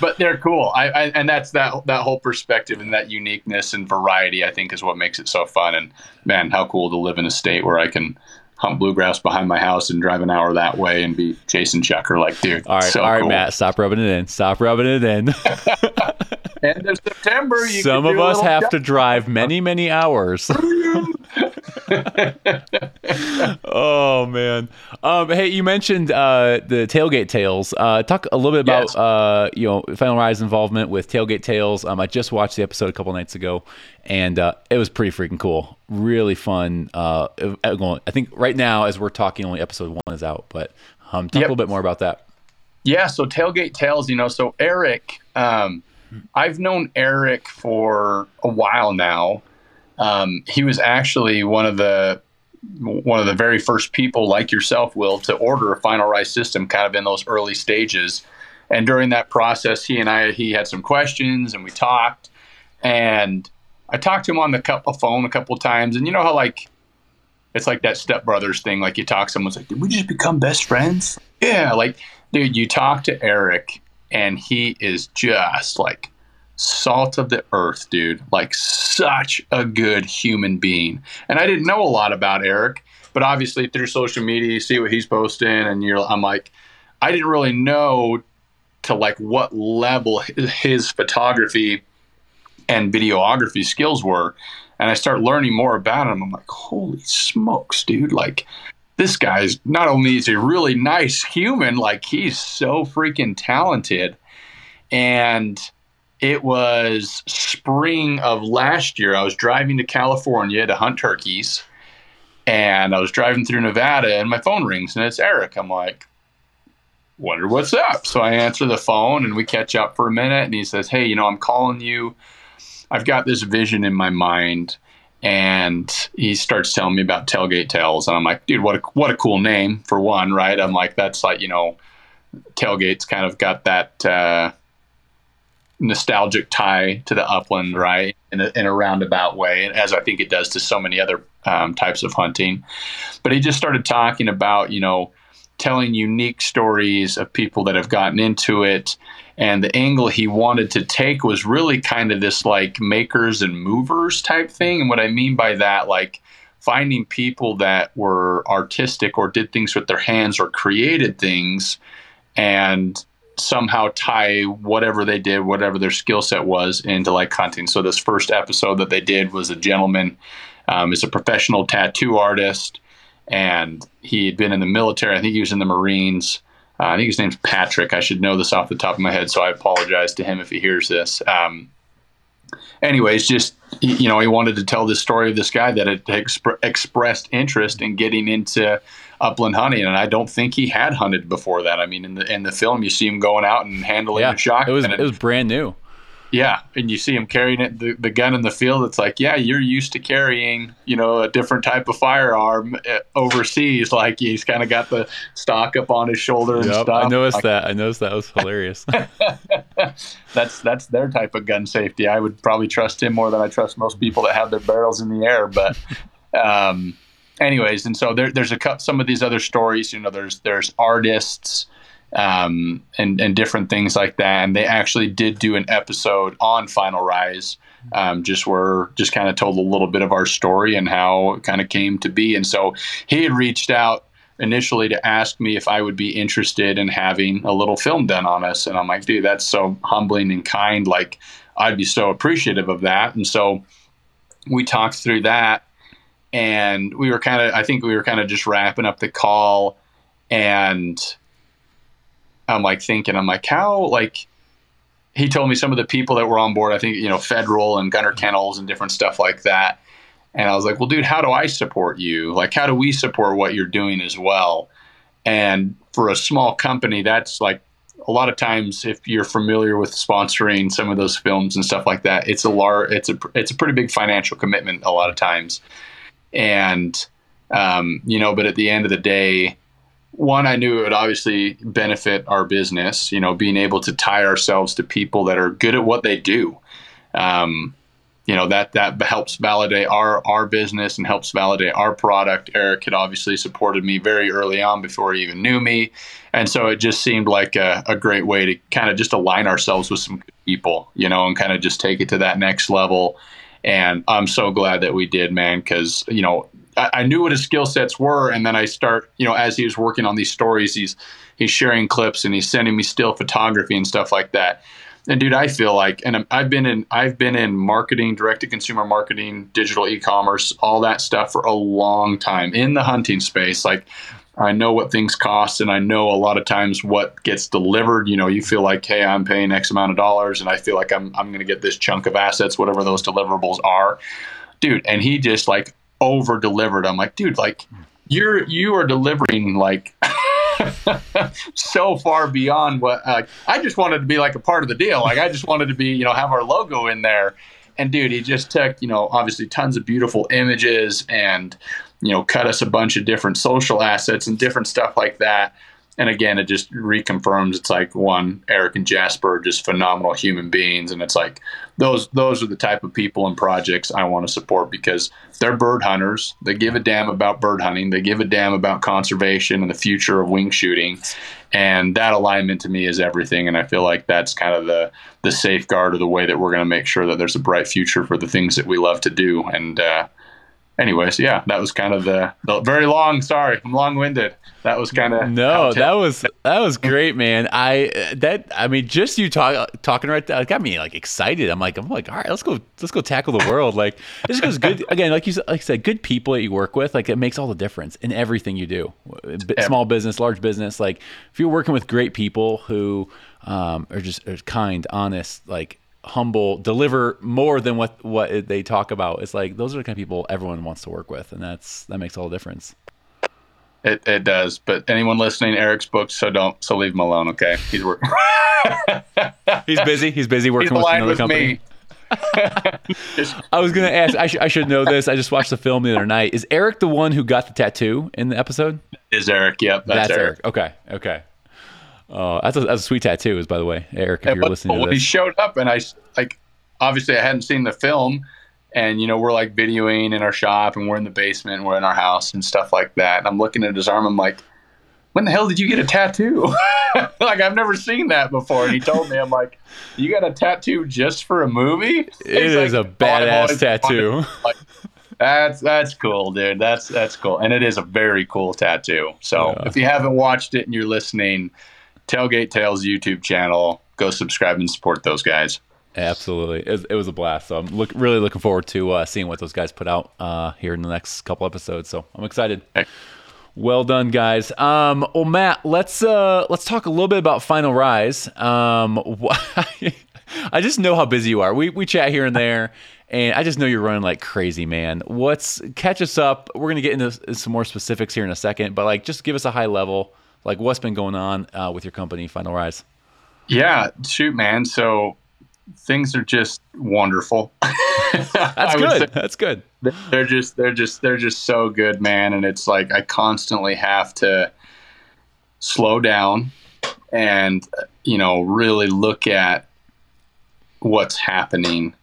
but they're cool. And that's that whole perspective and that uniqueness and variety, I think, is what makes it so fun. And man, how cool to live in a state where I can hunt bluegrass behind my house and drive an hour that way and be chasing chucker. Like, dude, all right, cool. Matt, stop rubbing it in. End of September. Some of us have to drive many, many hours. Oh man. Hey, you mentioned the Tailgate Tales. Talk a little bit about you know, Final Rise involvement with Tailgate Tales. I just watched the episode a couple nights ago, and it was pretty freaking cool. Really fun. I think right now as we're talking, only episode 1 is out, but talk a little bit more about that. Yeah, so Tailgate Tales, you know, so Eric, I've known Eric for a while now. He was actually one of the very first people like yourself, Will, to order a Final Rise system kind of in those early stages. And during that process, he had some questions and we talked, and I talked to him on the phone a couple of times. And you know how, like, it's like that stepbrothers thing. Like, you talk to someone's like, did we just become best friends? Yeah. Like, dude, you talk to Eric and he is just like salt of the earth, dude, like such a good human being. And I didn't know a lot about Eric, but obviously through social media, you see what he's posting, and I'm like, I didn't really know to like what level his photography and videography skills were. And I start learning more about him. I'm like, holy smokes, dude, like this guy's not only is he a really nice human, like he's so freaking talented. And it was spring of last year. I was driving to California to hunt turkeys, and I was driving through Nevada, and my phone rings, and it's Eric. I'm like, wonder what's up. So I answer the phone, and we catch up for a minute, and he says, hey, you know, I'm calling you. I've got this vision in my mind. And he starts telling me about Tailgate Tales. And I'm like, dude, what a cool name for one, right? I'm like, that's like, you know, Tailgate's kind of got that nostalgic tie to the upland, right? In a roundabout way, as I think it does to so many other types of hunting. But he just started talking about, you know, telling unique stories of people that have gotten into it. And the angle he wanted to take was really kind of this like makers and movers type thing. And what I mean by that, like finding people that were artistic or did things with their hands or created things, and somehow tie whatever they did, whatever their skill set was, into like hunting. So this first episode that they did was a gentleman is a professional tattoo artist, and he had been in the military. I think he was in the Marines. I think his name's Patrick. I should know this off the top of my head, so I apologize to him if he hears this. Anyways, just, you know, he wanted to tell this story of this guy that had expressed interest in getting into upland hunting, and I don't think he had hunted before that. I mean, in the film, you see him going out and handling a shotgun. It was brand new. Yeah, and you see him carrying it, the gun in the field. It's like, yeah, you're used to carrying, you know, a different type of firearm overseas. Like, he's kind of got the stock up on his shoulder and stuff. I noticed that. That was hilarious. That's their type of gun safety. I would probably trust him more than I trust most people that have their barrels in the air. But anyways, and so there's some of these other stories. You know, there's artists. And different things like that. And they actually did do an episode on Final Rise, just kind of told a little bit of our story and how it kind of came to be. And so he had reached out initially to ask me if I would be interested in having a little film done on us. And I'm like, dude, that's so humbling and kind. Like, I'd be so appreciative of that. And so we talked through that. And we were kind of, I think we were kind of just wrapping up the call, and I'm like thinking, I'm like, how, like, he told me some of the people that were on board, I think, you know, Federal and Gunner Kennels and different stuff like that. And I was like, well, dude, how do I support you? Like, how do we support what you're doing as well? And for a small company, that's like a lot of times, if you're familiar with sponsoring some of those films and stuff like that, it's a large, it's a pretty big financial commitment a lot of times. And, you know, but at the end of the day, one, I knew it would obviously benefit our business, you know, being able to tie ourselves to people that are good at what they do. You know, that helps validate our business and helps validate our product. Eric had obviously supported me very early on before he even knew me. And so it just seemed like a great way to kind of just align ourselves with some good people, you know, and kind of just take it to that next level. And I'm so glad that we did, man, because, you know, I knew what his skill sets were. And then I start, you know, as he was working on these stories, he's sharing clips and he's sending me still photography and stuff like that. And dude, I feel like, and I've been in marketing, direct to consumer marketing, digital e-commerce, all that stuff for a long time in the hunting space. Like, I know what things cost, and I know a lot of times what gets delivered. You know, you feel like, hey, I'm paying X amount of dollars, and I feel like I'm going to get this chunk of assets, whatever those deliverables are, dude. And he just like over delivered. I'm like, dude, like you are delivering like. So far beyond what I just wanted to be like a part of the deal. Like I just wanted to be, you know, have our logo in there. And dude, he just took, you know, obviously tons of beautiful images and, you know, cut us a bunch of different social assets and different stuff like that. And again, it just reconfirms, it's like, one, Eric and Jasper are just phenomenal human beings. And it's like, those are the type of people and projects I want to support because they're bird hunters. They give a damn about bird hunting. They give a damn about conservation and the future of wing shooting. And that alignment to me is everything. And I feel like that's kind of the safeguard or the way that we're going to make sure that there's a bright future for the things that we love to do. And, anyways, yeah, that was kind of the very long. Sorry, I'm long-winded. That was kind of that was great, man. I mean, just you talking right there got me like excited. I'm like, all right, let's go tackle the world. Like this goes good again. Like I said, good people that you work with, like it makes all the difference in everything you do. Small business, large business. Like if you're working with great people who are kind, honest, like. Humble, deliver more than what they talk about. It's like those are the kind of people everyone wants to work with, and that makes all the difference. It does. But anyone listening, Eric's booked, so leave him alone, okay? He's working. He's busy working with another company. I was gonna ask. I should know this. I just watched the film the other night. Is Eric the one who got the tattoo in the episode? Is Eric? Yep, that's Eric. Okay. Oh, that's a sweet tattoo, is by the way, Eric. If you're listening to this, when he showed up, and I like, obviously I hadn't seen the film, and you know we're like videoing in our shop, and we're in the basement, and we're in our house, and stuff like that. And I'm looking at his arm, I'm like, when the hell did you get a tattoo? Like I've never seen that before. And he told me, I'm like, you got a tattoo just for a movie? It is like, a badass tattoo. Like, that's cool, dude. That's cool, and it is a very cool tattoo. So yeah. If you haven't watched it and you're listening. Tailgate Tales YouTube channel. Go subscribe and support those guys. Absolutely. It was a blast. So I'm really looking forward to seeing what those guys put out here in the next couple episodes. So I'm excited. Okay. Well done, guys. Well, Matt, let's talk a little bit about Final Rise. I just know how busy you are. We chat here and there, and I just know you're running like crazy, man. Catch us up. We're going to get into some more specifics here in a second, but like just give us a high level. Like what's been going on with your company, Final Rise? Yeah, shoot, man. So things are just wonderful. That's good. That's good. They're just so good, man. And it's like I constantly have to slow down and you know really look at what's happening.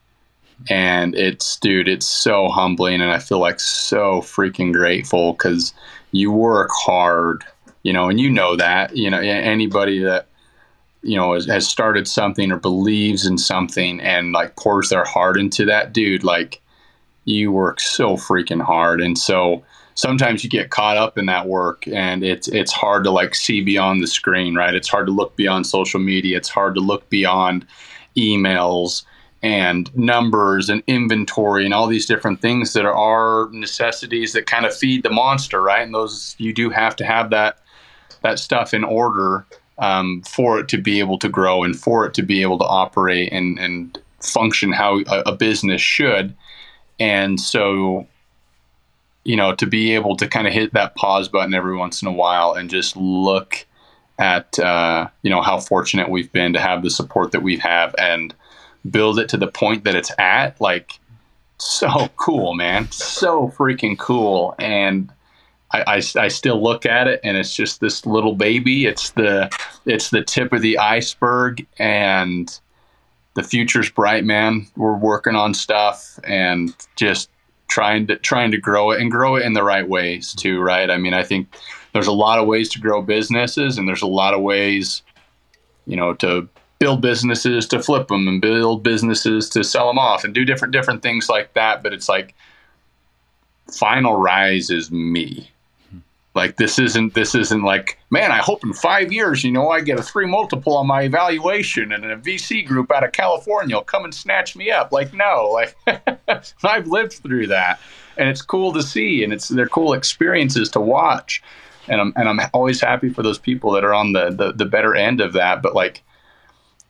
And it's so humbling, and I feel like so freaking grateful because you work hard. You know, and you know that, you know, anybody that, you know, has started something or believes in something and like pours their heart into that, dude, like you work so freaking hard. And so sometimes you get caught up in that work, and it's hard to like see beyond the screen, right? It's hard to look beyond social media. It's hard to look beyond emails and numbers and inventory and all these different things that are necessities that kind of feed the monster, right? And those, you do have to have that stuff in order for it to be able to grow and for it to be able to operate and function how a business should. And so, you know, to be able to kind of hit that pause button every once in a while and just look at, you know, how fortunate we've been to have the support that we have and build it to the point that it's at, like, so cool, man. So freaking cool. And I still look at it, and it's just this little baby. It's the tip of the iceberg, and the future's bright, man. We're working on stuff and just trying to grow it and grow it in the right ways too, right? I mean, I think there's a lot of ways to grow businesses, and there's a lot of ways, you know, to build businesses, to flip them, and build businesses to sell them off and do different things like that. But it's like, Final Rise is me. Like, this isn't like, man, I hope in 5 years, you know, I get a 3 multiple on my evaluation and a VC group out of California will come and snatch me up. Like, no, like I've lived through that, and it's cool to see, and they're cool experiences to watch. And I'm always happy for those people that are on the better end of that. But like,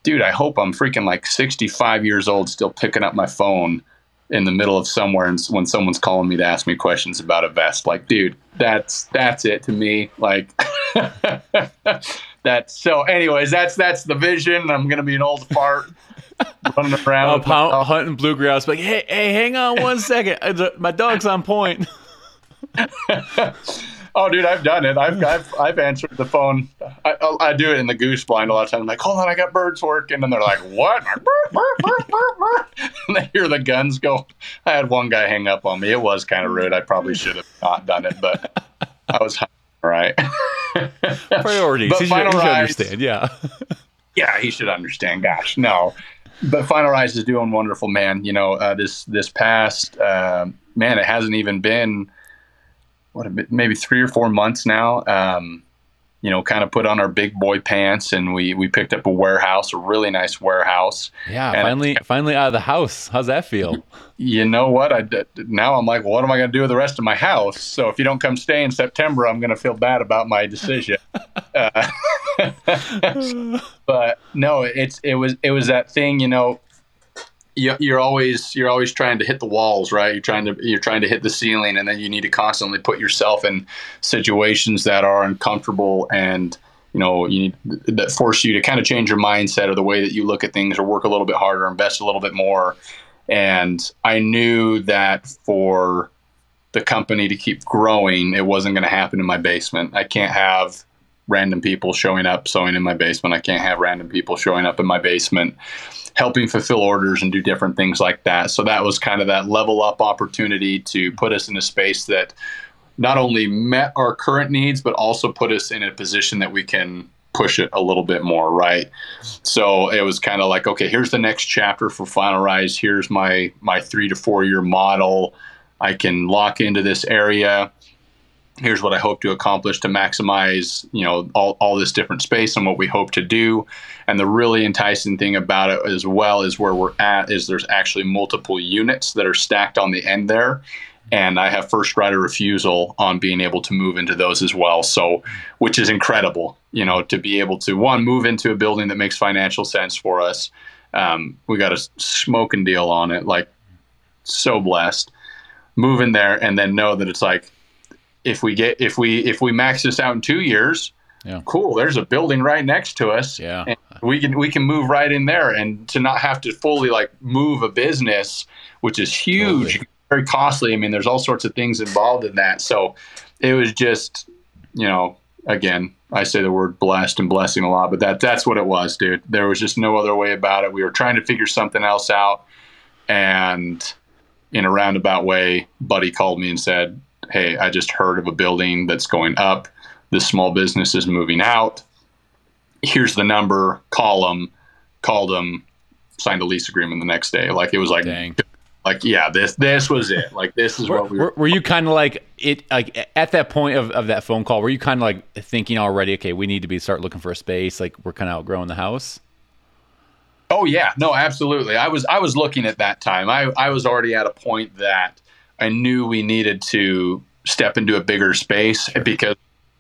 dude, I hope I'm freaking like 65 years old, still picking up my phone in the middle of somewhere, and when someone's calling me to ask me questions about a vest, like, dude, that's it to me. Like, that's so. Anyways, that's the vision. I'm gonna be an old fart running around hunting bluegrass. Like, hey, hang on one second. My dog's on point. Oh, dude, I've done it. I've answered the phone. I do it in the goose blind a lot of times. I'm like, hold on, I got birds working, and they're like, what? And they hear the guns go. I had one guy hang up on me. It was kind of rude. I probably should have not done it, but I was right. Priorities. But he should understand. Yeah. Yeah, he should understand. Gosh, no. But Final Rise is doing wonderful, man. You know, this past man, it hasn't even been. Maybe 3 or 4 months now, you know, kind of put on our big boy pants, and we picked up a really nice warehouse. Yeah, and finally out of the house. How's that feel? You know what? Now I'm like, well, what am I going to do with the rest of my house? So if you don't come stay in September, I'm going to feel bad about my decision. But no, it was that thing, you know. You're always trying to hit the walls, right? You're trying to hit the ceiling, and then you need to constantly put yourself in situations that are uncomfortable, and you know that force you to kind of change your mindset or the way that you look at things, or work a little bit harder, invest a little bit more. And I knew that for the company to keep growing, it wasn't going to happen in my basement. I can't have random people showing up sewing in my basement. I can't have random people showing up in my basement helping fulfill orders and do different things like that. So that was kind of that level up opportunity to put us in a space that not only met our current needs, but also put us in a position that we can push it a little bit more, right? So it was kind of like, okay, here's the next chapter for Final Rise. Here's my 3 to 4 year model. I can lock into this area. Here's what I hope to accomplish to maximize, you know, all this different space and what we hope to do. And the really enticing thing about it as well is where we're at is there's actually multiple units that are stacked on the end there. And I have first right of refusal on being able to move into those as well. So, which is incredible, you know, to be able to, one, move into a building that makes financial sense for us. We got a smoking deal on it, like, so blessed. Move in there and then know that it's like, if we max this out in 2 years, yeah, cool. There's a building right next to us. Yeah, and we can move right in there, and to not have to fully like move a business, which is huge, totally. Very costly. I mean, there's all sorts of things involved in that. So it was just, you know, again, I say the word blessed and blessing a lot, but that's what it was, dude. There was just no other way about it. We were trying to figure something else out, and in a roundabout way, buddy called me and said, hey, I just heard of a building that's going up. This small business is moving out. Here's the number. Called them, signed a lease agreement the next day. Like, it was like, dang. Like, yeah, this was it. Like, this is what we were you kind of like it, like at that point of that phone call, were you kind of like thinking already, okay, we need to start looking for a space. Like, we're kind of outgrowing the house. Oh yeah, no, absolutely. I was looking at that time. I was already at a point that I knew we needed to step into a bigger space, because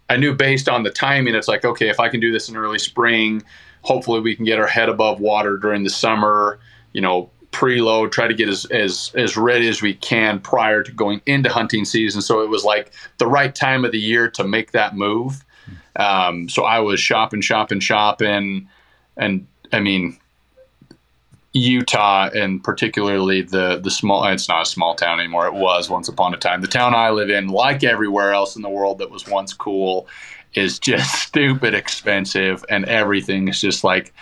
I knew based on the timing, it's like, okay, if I can do this in early spring, hopefully we can get our head above water during the summer, you know, preload, try to get as ready as we can prior to going into hunting season. So it was like the right time of the year to make that move. So I was shopping, and I mean, Utah, and particularly the small, it's not a small town anymore. It was once upon a time. The town I live in, like everywhere else in the world that was once cool, is just stupid expensive, and everything is just like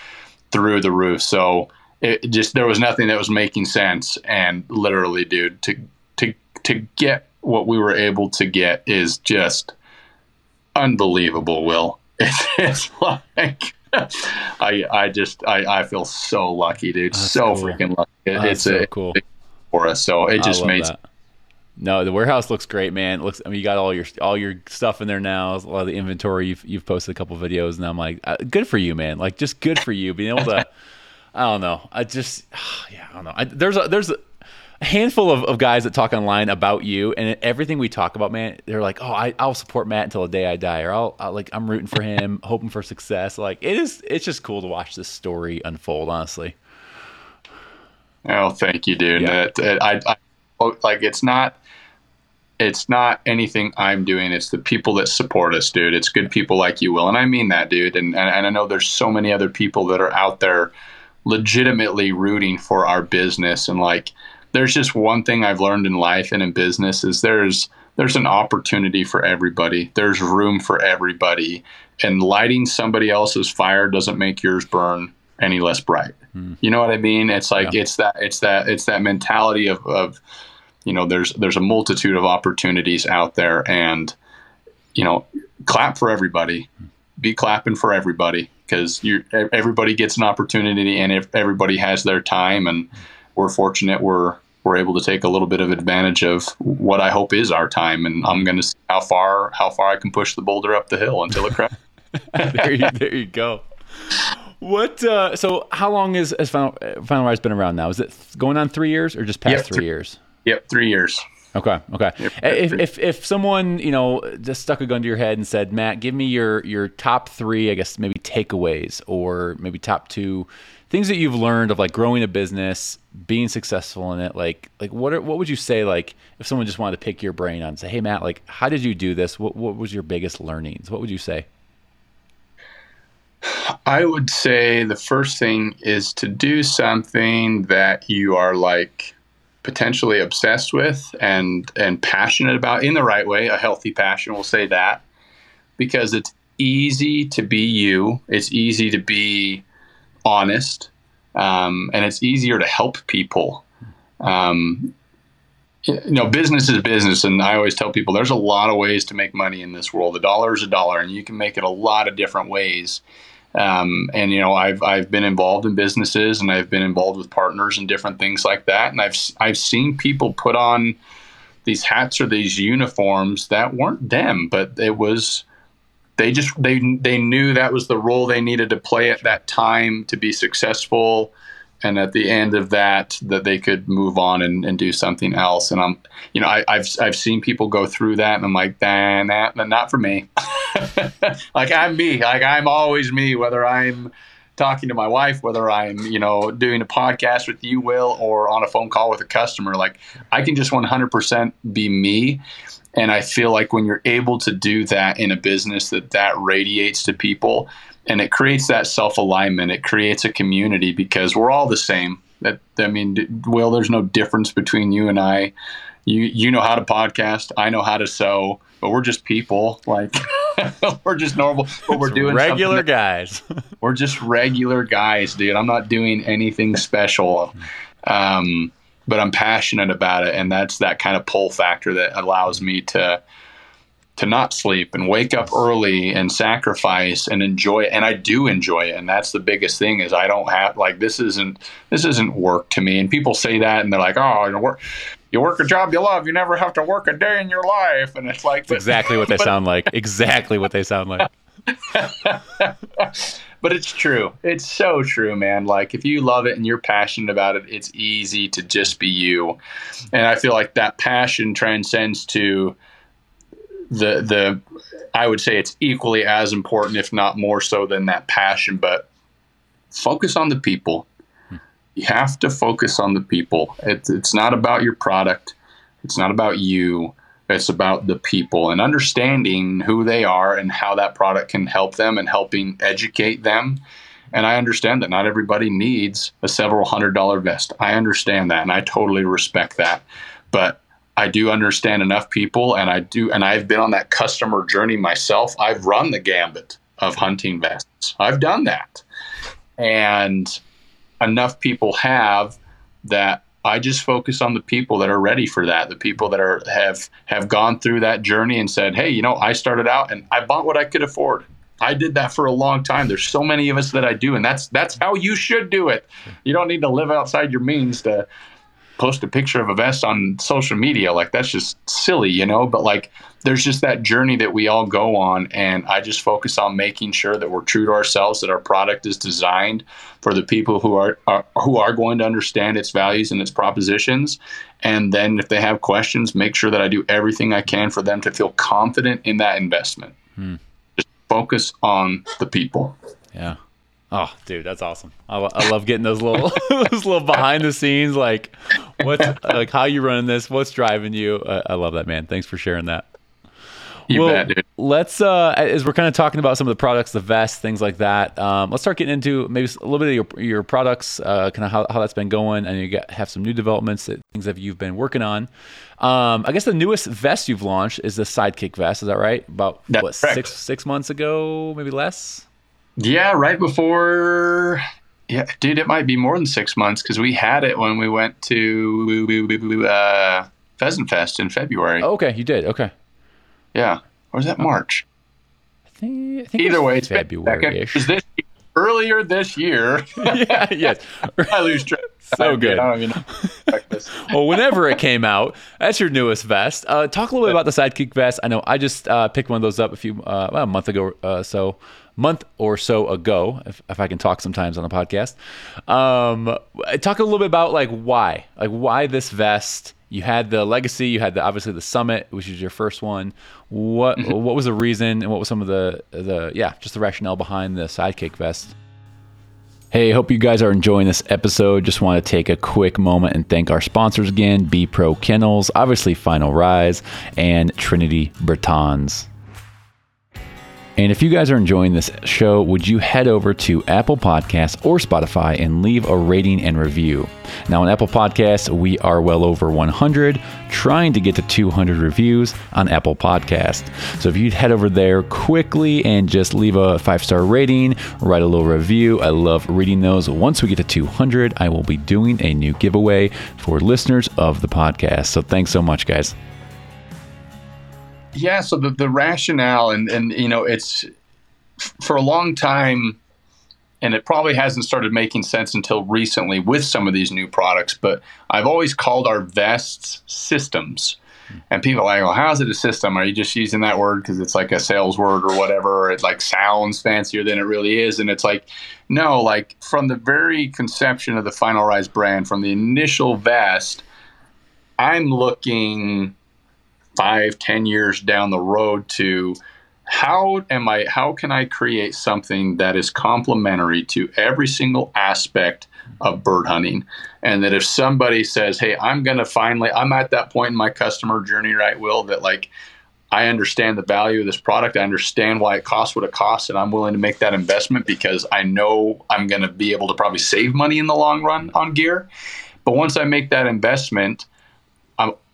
through the roof. So it just, there was nothing that was making sense. And literally, dude, to get what we were able to get is just unbelievable, Will. It's like, I feel so lucky, dude. That's so cool. Freaking lucky. It's so cool for us. So it just made sense. No, the warehouse looks great, man. It looks, I mean, you got all your stuff in there now. A lot of the inventory. You've posted a couple videos, and I'm like, good for you, man. Like, just good for you being able to. I don't know. I just, yeah, I don't know. There's a handful of guys that talk online about you, and everything we talk about, man, they're like, oh, I'll support Matt until the day I die, or I'm rooting for him, hoping for success. Like, it's just cool to watch this story unfold, honestly. Oh, thank you, dude. Yeah. It's not anything I'm doing. It's the people that support us, dude. It's good people like you, Will. And I mean that, dude. And I know there's so many other people that are out there legitimately rooting for our business. And like, there's just one thing I've learned in life and in business is there's an opportunity for everybody. There's room for everybody. And lighting somebody else's fire doesn't make yours burn any less bright. Mm. You know what I mean? It's like, yeah. it's that mentality of, you know, there's a multitude of opportunities out there, and, you know, clap for everybody, be clapping for everybody, because everybody gets an opportunity, and if everybody has their time, and we're fortunate we're able to take a little bit of advantage of what I hope is our time, and I'm going to see how far I can push the boulder up the hill until it cracks. there you go. What? So how long has Final Rise been around now? Is it going on 3 years, or just past 3 years? Yep, 3 years. Okay. Yep, if someone, you know, just stuck a gun to your head and said, Matt, give me your top three, I guess, maybe takeaways, or maybe top two things that you've learned of like growing a business, being successful in it, like what would you say, like if someone just wanted to pick your brain on and say, hey, Matt, like how did you do this? What was your biggest learnings? What would you say? I would say the first thing is to do something that you are like potentially obsessed with and passionate about in the right way, a healthy passion, we'll say that, because it's easy to be you. It's easy to be honest, and it's easier to help people. You know, business is business, and I always tell people there's a lot of ways to make money in this world. A dollar is a dollar, and you can make it a lot of different ways. And you know, I've been involved in businesses, and I've been involved with partners and different things like that. And I've seen people put on these hats or these uniforms that weren't them, but it was, they knew that was the role they needed to play at that time to be successful. And at the end of that they could move on and do something else. And I'm, you know, I've seen people go through that, and I'm like, nah, not for me. Like I'm me, like I'm always me, whether I'm talking to my wife, whether I'm, you know, doing a podcast with you, Will, or on a phone call with a customer, like I can just 100% be me. And I feel like when you're able to do that in a business, that radiates to people, and it creates that self-alignment. It creates a community, because we're all the same. I mean, Will, there's no difference between you and I. You know how to podcast. I know how to sew, but we're just people. Like we're just normal, but we're doing regular guys. We're just regular guys, dude. I'm not doing anything special, but I'm passionate about it. And that's that kind of pull factor that allows me to not sleep and wake up early and sacrifice and enjoy it. And I do enjoy it. And that's the biggest thing is I don't have, like, this isn't work to me. And people say that, and they're like, oh, you work a job you love. You never have to work a day in your life. And it's like, that's exactly what they sound like. But it's true. It's so true, man. Like, if you love it and you're passionate about it, it's easy to just be you. And I feel like that passion transcends to the I would say it's equally as important, if not more so than that passion, but focus on the people. You have to focus on the people. It's not about your product. It's not about you. It's about the people and understanding who they are and how that product can help them and helping educate them. And I understand that not everybody needs a several $100 vest. I understand that, and I totally respect that. But I do understand enough people, and I've been on that customer journey myself. I've run the gambit of hunting vests. I've done that. And enough people have that. I just focus on the people that are ready for that, the people that have gone through that journey and said, hey, you know, I started out and I bought what I could afford. I did that for a long time. There's so many of us that I do, and that's how you should do it. You don't need to live outside your means to post a picture of a vest on social media. Like, that's just silly, you know? But, like, there's just that journey that we all go on, and I just focus on making sure that we're true to ourselves, that our product is designed for the people who are going to understand its values and its propositions. And then if they have questions, make sure that I do everything I can for them to feel confident in that investment. Just focus on the people. Yeah. Oh, dude, that's awesome. I love getting those little behind the scenes, like, what's like, how you running this, what's driving you. I love that, man. Thanks for sharing that. You bet, dude. Let's as we're kind of talking about some of the products, the vests, things like that, let's start getting into maybe a little bit of your products, kind of how that's been going, and you have some new developments, things that you've been working on. I guess the newest vest you've launched is the Sidekick vest. Is that right? About that's what, correct. six months ago, maybe less. Yeah, right before, yeah, dude, it might be more than 6 months, because we had it when we went to Pheasant Fest in February. Oh, okay, you did, okay. Yeah, or was that March? I think either way, it's February-ish. Earlier this year. Yeah, yes. I lose track. So good. I don't even know. Well, whenever it came out, that's your newest vest. Talk a little bit about the Sidekick vest. I know I just picked one of those up a month or so ago, if I can talk sometimes on the podcast. Talk a little bit about why this vest. You had the Legacy, you had obviously the Summit, which is your first one. What was the reason, and what was some of just the rationale behind the Sidekick vest? Hey, hope you guys are enjoying this episode. Just want to take a quick moment and thank our sponsors again, B Pro Kennels, obviously Final Rise, and Trinity Bretons. And if you guys are enjoying this show, would you head over to Apple Podcasts or Spotify and leave a rating and review? Now, on Apple Podcasts, we are well over 100, trying to get to 200 reviews on Apple Podcasts. So if you'd head over there quickly and just leave a 5-star rating, write a little review. I love reading those. Once we get to 200, I will be doing a new giveaway for listeners of the podcast. So thanks so much, guys. Yeah, so the rationale, and you know, it's for a long time, and it probably hasn't started making sense until recently with some of these new products, but I've always called our vests systems. And people are like, well, how is it a system? Are you just using that word because it's like a sales word or whatever? Or it like sounds fancier than it really is. And it's like, no, like from the very conception of the Final Rise brand, from the initial vest, I'm looking 5-10 years down the road to how can I create something that is complementary to every single aspect of bird hunting. And that if somebody says, hey, I'm at that point in my customer journey, right, Will, that like, I understand the value of this product. I understand why it costs what it costs, and I'm willing to make that investment because I know I'm going to be able to probably save money in the long run on gear. But once I make that investment,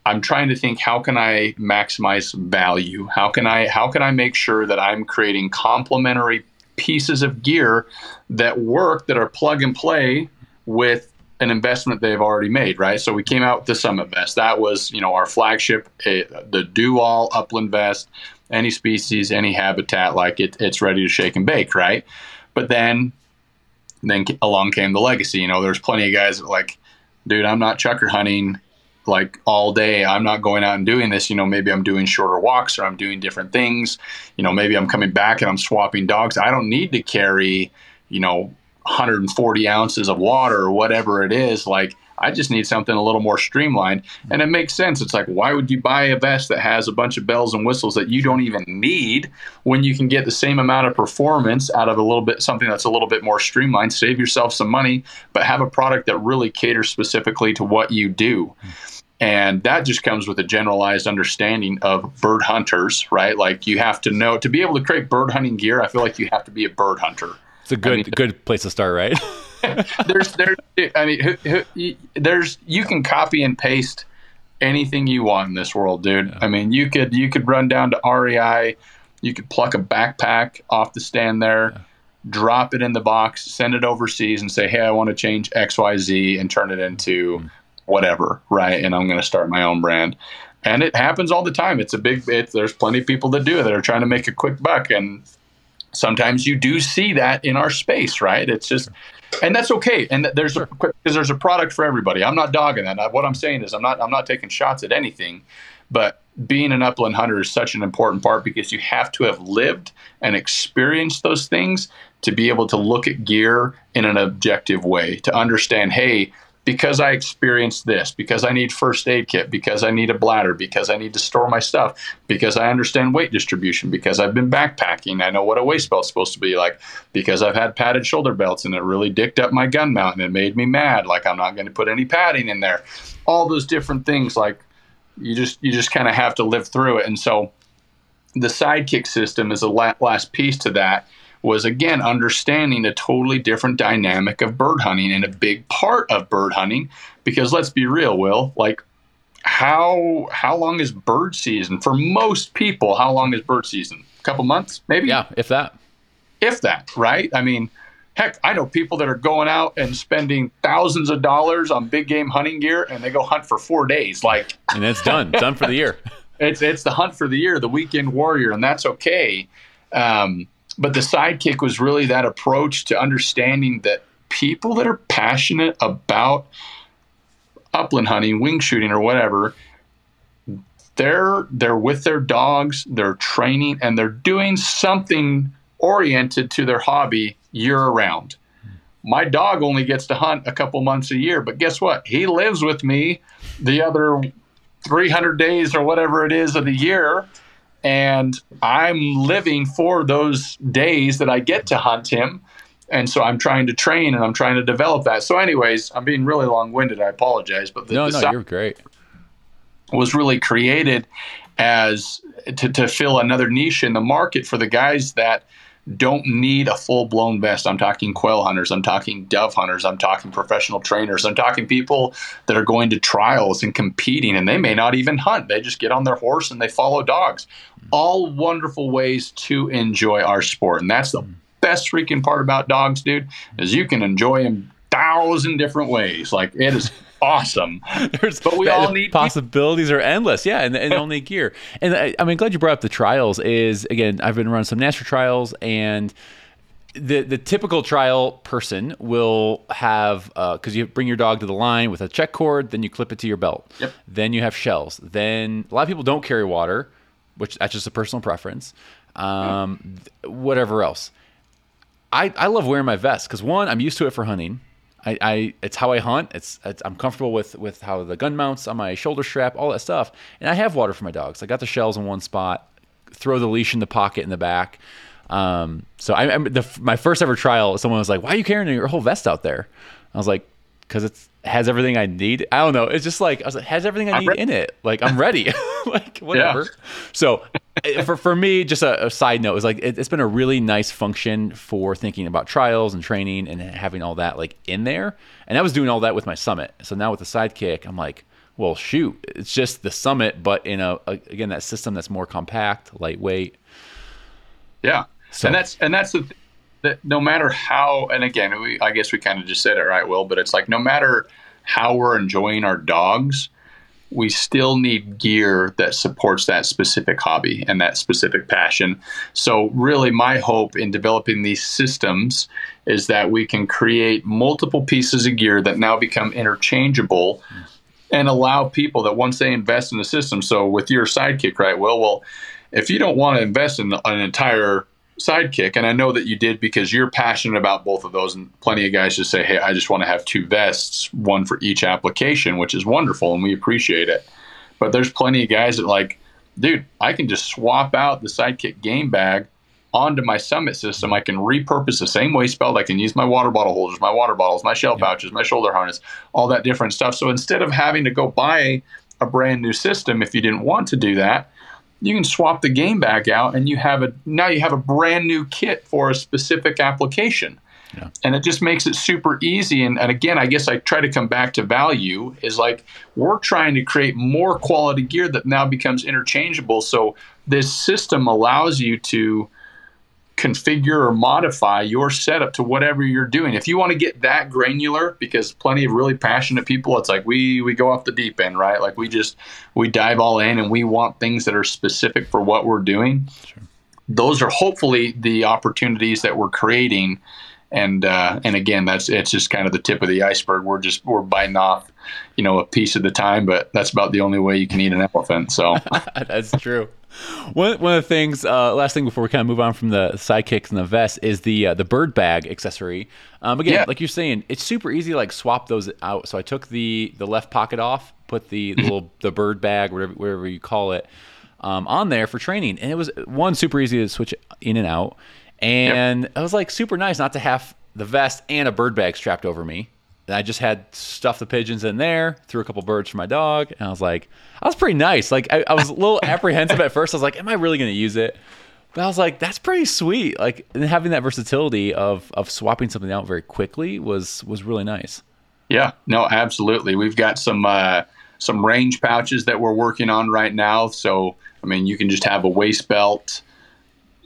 I'm trying to think, how can I maximize value? How can I make sure that I'm creating complementary pieces of gear that work, that are plug and play with an investment they've already made, right? So we came out with the Summit vest. That was, you know, our flagship, the do-all upland vest, any species, any habitat, like it's ready to shake and bake, right? But then along came the Legacy. You know, there's plenty of guys that like, dude, I'm not chucker hunting like all day. I'm not going out and doing this. You know, maybe I'm doing shorter walks or I'm doing different things. You know, maybe I'm coming back and I'm swapping dogs. I don't need to carry, you know, 140 ounces of water or whatever it is. Like, I just need something a little more streamlined. And it makes sense. It's like, why would you buy a vest that has a bunch of bells and whistles that you don't even need when you can get the same amount of performance out of a little bit, something that's a little bit more streamlined? Save yourself some money, but have a product that really caters specifically to what you do. And that just comes with a generalized understanding of bird hunters, right? Like, you have to know, to be able to create bird hunting gear, I feel like you have to be a bird hunter. It's a good, good place to start, right? You can copy and paste anything you want in this world, dude. Yeah. I mean, you could run down to REI, you could pluck a backpack off the stand there, yeah, drop it in the box, send it overseas and say, hey, I want to change XYZ and turn it into whatever, right? And I'm going to start my own brand. And it happens all the time. There's plenty of people that do it that are trying to make a quick buck. And sometimes you do see that in our space, right? It's just, and that's okay. And there's there's a product for everybody. I'm not dogging that. What I'm saying is I'm not taking shots at anything, but being an upland hunter is such an important part because you have to have lived and experienced those things to be able to look at gear in an objective way, to understand, hey, because I experienced this, because I need first aid kit, because I need a bladder, because I need to store my stuff, because I understand weight distribution, because I've been backpacking, I know what a waist belt's supposed to be like, because I've had padded shoulder belts and it really dicked up my gun mount and it made me mad, like I'm not going to put any padding in there. All those different things, like you just kind of have to live through it. And so the sidekick system is a last piece to that. Was, again, understanding a totally different dynamic of bird hunting and a big part of bird hunting. Because let's be real, Will, like how long is bird season? For most people, how long is bird season? A couple months, maybe? Yeah, if that. If that, right? I mean, heck, I know people that are going out and spending thousands of dollars on big game hunting gear and they go hunt for 4 days. Like, and it's done. It's done for the year. It's the hunt for the year, the weekend warrior, and that's okay. But the sidekick was really that approach to understanding that people that are passionate about upland hunting, wing shooting or whatever, they're with their dogs, they're training, and they're doing something oriented to their hobby year round. My dog only gets to hunt a couple months a year, but guess what? He lives with me the other 300 days or whatever it is of the year. And I'm living for those days that I get to hunt him. And so I'm trying to train and I'm trying to develop that. So anyways, I'm being really long-winded. I apologize. But no, you're great. Was really created as to fill another niche in the market for the guys that don't need a full-blown vest. I'm talking quail hunters. I'm talking dove hunters. I'm talking professional trainers. I'm talking people that are going to trials and competing, and they may not even hunt. They just get on their horse and they follow dogs. All wonderful ways to enjoy our sport. And that's the best freaking part about dogs, dude, is you can enjoy them 1,000 different ways. Like, it is awesome. But we all need possibilities are endless. Yeah. And only gear. And I mean, glad you brought up the trials. Is, again, I've been running some national trials, and the typical trial person will have, cause you bring your dog to the line with a check cord, then you clip it to your belt. Yep. Then you have shells. Then a lot of people don't carry water, which that's just a personal preference. Whatever else. I love wearing my vest. Cause one, I'm used to it for hunting. It's how I hunt. I'm comfortable with how the gun mounts on my shoulder strap, all that stuff. And I have water for my dogs. I got the shells in one spot, throw the leash in the pocket in the back. So my first ever trial, someone was like, why are you carrying your whole vest out there? I was like, cause it has everything I need. I don't know. It's just like, I was like, has everything I need in it. Like, I'm ready, like whatever. Yeah. So for me, just a side note, is like, it's been a really nice function for thinking about trials and training and having all that like in there. And I was doing all that with my summit. So now with the sidekick, I'm like, well, shoot, it's just the summit, but in again, that system that's more compact, lightweight. Yeah. So. And that's the thing. That no matter how, and again, I guess we kind of just said it, right, Will, but it's like, no matter how we're enjoying our dogs, we still need gear that supports that specific hobby and that specific passion. So really my hope in developing these systems is that we can create multiple pieces of gear that now become interchangeable and allow people that once they invest in the system. So with your sidekick, right, well, if you don't want to invest in an entire sidekick, and I know that you did because you're passionate about both of those, and plenty of guys just say, hey, I just want to have two vests, one for each application, which is wonderful, and we appreciate it. But there's plenty of guys that like, dude, I can just swap out the sidekick game bag onto my Summit system. I can repurpose the same waist belt. I can use my water bottle holders, my water bottles, my shell pouches, my shoulder harness, all that different stuff. So instead of having to go buy a brand new system, if you didn't want to do that, you can swap the game back out, and now you have a brand new kit for a specific application. Yeah. And it just makes it super easy. And again, I guess I try to come back to value is like, we're trying to create more quality gear that now becomes interchangeable. So this system allows you to configure or modify your setup to whatever you're doing. If you want to get that granular, because plenty of really passionate people, it's like we go off the deep end, right? Like we dive all in, and we want things that are specific for what we're doing. Sure. Those are hopefully the opportunities that we're creating. And again, it's just kind of the tip of the iceberg. We're biting off, a piece at a time, but that's about the only way you can eat an elephant. So that's true. One of the things, last thing before we kind of move on from the sidekicks and the vest, is the bird bag accessory. Again, yeah. Like you're saying, it's super easy to like swap those out. So I took the left pocket off, put the little the bird bag, whatever you call it, on there for training, and it was super easy to switch in and out. And yep. It was like super nice not to have the vest and a bird bag strapped over me. And I just had stuffed the pigeons in there, threw a couple birds for my dog. And I was like, I was pretty nice. Like I was a little apprehensive at first. I was like, am I really going to use it? But I was like, that's pretty sweet. Like, and having that versatility of swapping something out very quickly was really nice. Yeah, no, absolutely. We've got some range pouches that we're working on right now. So, I mean, you can just have a waist belt,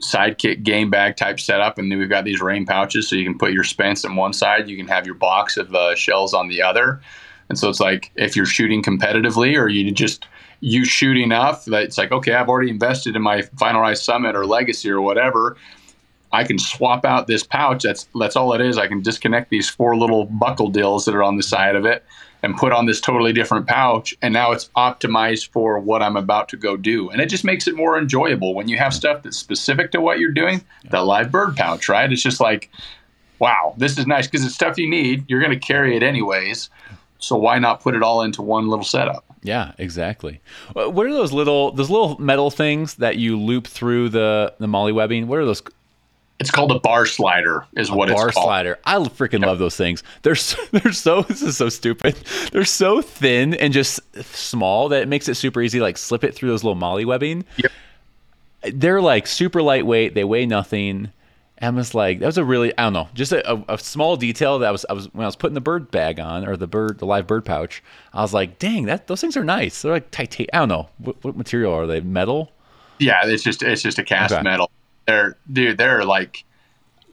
sidekick game bag type setup, and then we've got these rain pouches, so you can put your Spence on one side, you can have your box of shells on the other. And so it's like, if you're shooting competitively, or you shoot enough that it's like, okay, I've already invested in my Final Rise Summit or Legacy or whatever, I can swap out this pouch. That's all it is. I can disconnect these four little buckle dills that are on the side of it and put on this totally different pouch, and now it's optimized for what I'm about to go do. And it just makes it more enjoyable when you have stuff that's specific to what you're doing. The live bird pouch, right? It's just like, wow, this is nice because it's stuff you need. You're going to carry it anyways, so why not put it all into one little setup? Yeah, exactly. What are those little metal things that you loop through the MOLLE webbing? What are those? It's called a bar slider is what it's called. Bar slider. I freaking love those things. This is so stupid. They're so thin and just small that it makes it super easy to like slip it through those little MOLLE webbing. Yep. They're like super lightweight. They weigh nothing. And I was like, that was just a small detail that I was when I was putting the bird bag on, or the live bird pouch, I was like, dang, those things are nice. They're like titanium. I don't know. What material are they? Metal? Yeah, it's just a cast metal. They're like,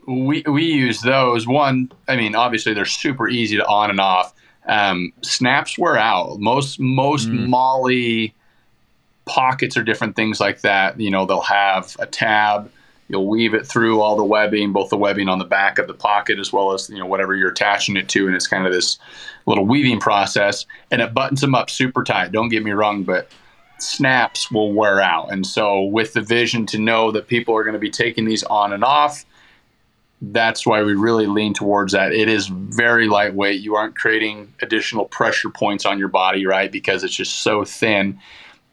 we use those. One, I mean, obviously they're super easy to on and off. Snaps wear out. Most MOLLE pockets or different things like that, they'll have a tab. You'll weave it through all the webbing, both the webbing on the back of the pocket as well as, whatever you're attaching it to. And it's kind of this little weaving process, and it buttons them up super tight. Don't get me wrong, but snaps will wear out. And so with the vision to know that people are going to be taking these on and off, that's why we really lean towards that. It is very lightweight. You aren't creating additional pressure points on your body, right? Because it's just so thin,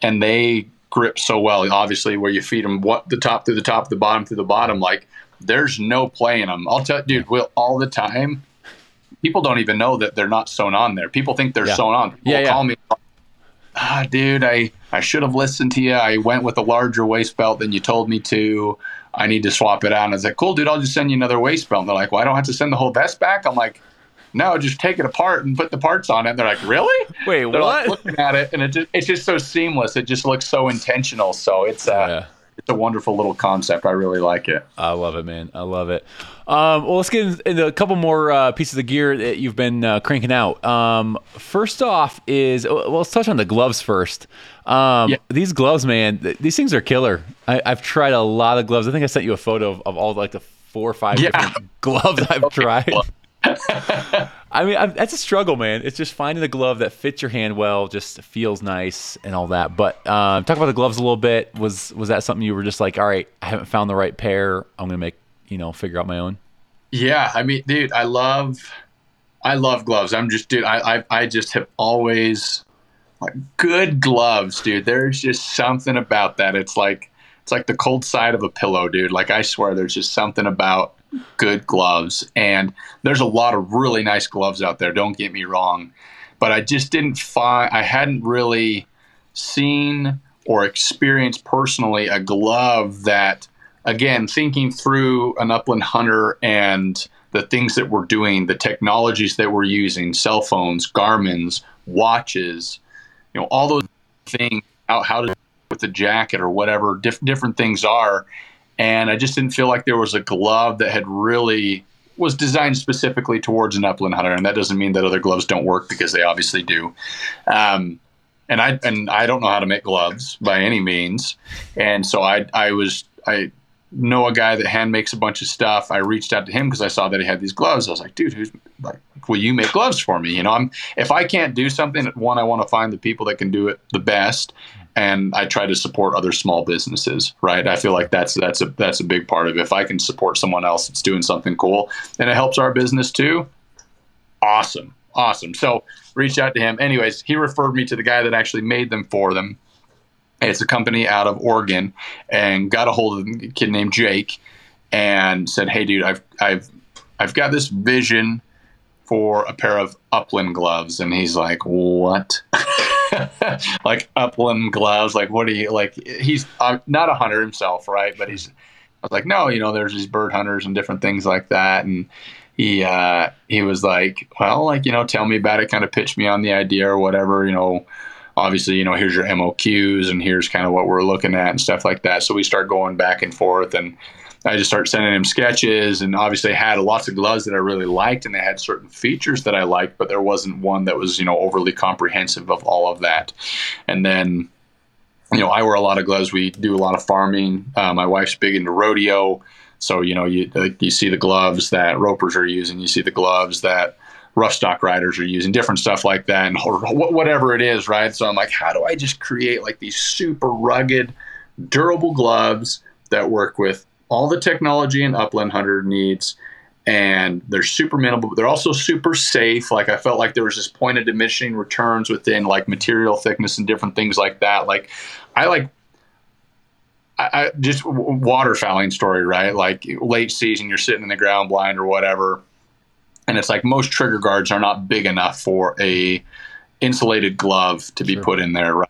and they grip so well. Obviously, where you feed them, what the top through the top, the bottom through the bottom, like there's no play in them. I'll tell you, dude, all the time, people don't even know that they're not sewn on there. People think they're sewn on. People call me, dude, I should have listened to you. I went with a larger waist belt than you told me to. I need to swap it out. And I was like, cool, dude, I'll just send you another waist belt. And they're like, well, I don't have to send the whole vest back. I'm like, no, just take it apart and put the parts on it. And they're like, really? Wait, they're what? Like looking at it, and it's just so seamless. It just looks so intentional. So it's a wonderful little concept. I really like it. I love it, man. I love it. Well, let's get into a couple more pieces of gear that you've been cranking out. First off is, let's touch on the gloves first. These gloves, man, these things are killer. I've tried a lot of gloves. I think I sent you a photo of all like the 4 or 5 different gloves I've tried. I mean, that's a struggle, man. It's just finding a glove that fits your hand well, just feels nice and all that. But talk about the gloves a little bit. Was that something you were just like, all right, I haven't found the right pair. I'm going to make, figure out my own? Yeah. I mean, dude, I love gloves. I'm just, dude, I just have always like good gloves, dude. There's just something about that. It's like the cold side of a pillow, dude. Like, I swear there's just something about good gloves, and there's a lot of really nice gloves out there, don't get me wrong, but I just didn't find, I hadn't really seen or experienced personally a glove that, again, thinking through an Upland hunter and the things that we're doing, the technologies that we're using, cell phones, Garmin's, watches, all those things, how to do with the jacket or whatever different things are. And I just didn't feel like there was a glove that had really was designed specifically towards an upland hunter. And that doesn't mean that other gloves don't work, because they obviously do. And I don't know how to make gloves by any means. And so I know a guy that hand makes a bunch of stuff. I reached out to him because I saw that he had these gloves. I was like, dude, will you make gloves for me? If I can't do something, one, I want to find the people that can do it the best. And I try to support other small businesses, right? I feel like that's a big part of it. If I can support someone else that's doing something cool, and it helps our business too, awesome. So reach out to him. Anyways, he referred me to the guy that actually made them for them. It's a company out of Oregon, and got a hold of a kid named Jake and said, hey, dude, I've got this vision for a pair of Upland gloves. And he's like, what? Like Upland gloves? Like, what do you like? He's not a hunter himself, right? But I was like, no, there's these bird hunters and different things like that. And he was like, well, like, tell me about it, kind of pitch me on the idea or whatever, obviously, here's your MOQs and here's kind of what we're looking at and stuff like that. So we start going back and forth, and I just started sending him sketches, and obviously had lots of gloves that I really liked, and they had certain features that I liked, but there wasn't one that was, overly comprehensive of all of that. And then, I wear a lot of gloves. We do a lot of farming. My wife's big into rodeo. So, you see the gloves that ropers are using, you see the gloves that rough stock riders are using, different stuff like that, and whatever it is, right? So I'm like, how do I just create like these super rugged, durable gloves that work with all the technology an upland hunter needs, and they're super minimal, but they're also super safe. Like, I felt like there was this point of diminishing returns within like material thickness and different things like that. Like, I just waterfowling story, right? Like, late season, you're sitting in the ground blind or whatever, and it's like most trigger guards are not big enough for a insulated glove to be put in there, right?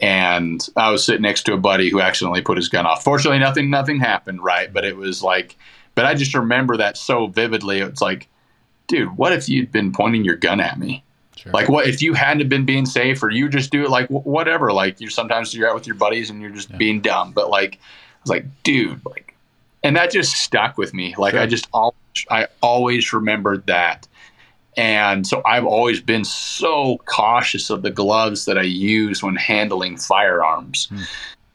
And I was sitting next to a buddy who accidentally put his gun off. Fortunately, nothing happened, right? But it was like, but I just remember that so vividly. It's like, dude, what if you'd been pointing your gun at me? Sure. Like, what if you hadn't been being safe, or you just do it like whatever? Like, you're out with your buddies and you're just being dumb. But like, I was like, dude, like, and that just stuck with me. Like, sure. I always remembered that. And so I've always been so cautious of the gloves that I use when handling firearms.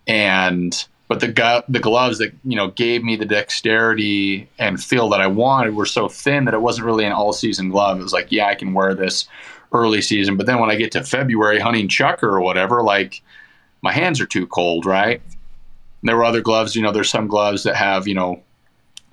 But the gloves that, gave me the dexterity and feel that I wanted were so thin that it wasn't really an all season glove. It was like, yeah, I can wear this early season, but then when I get to February hunting chukar or whatever, like, my hands are too cold, right? And there were other gloves, there's some gloves that have,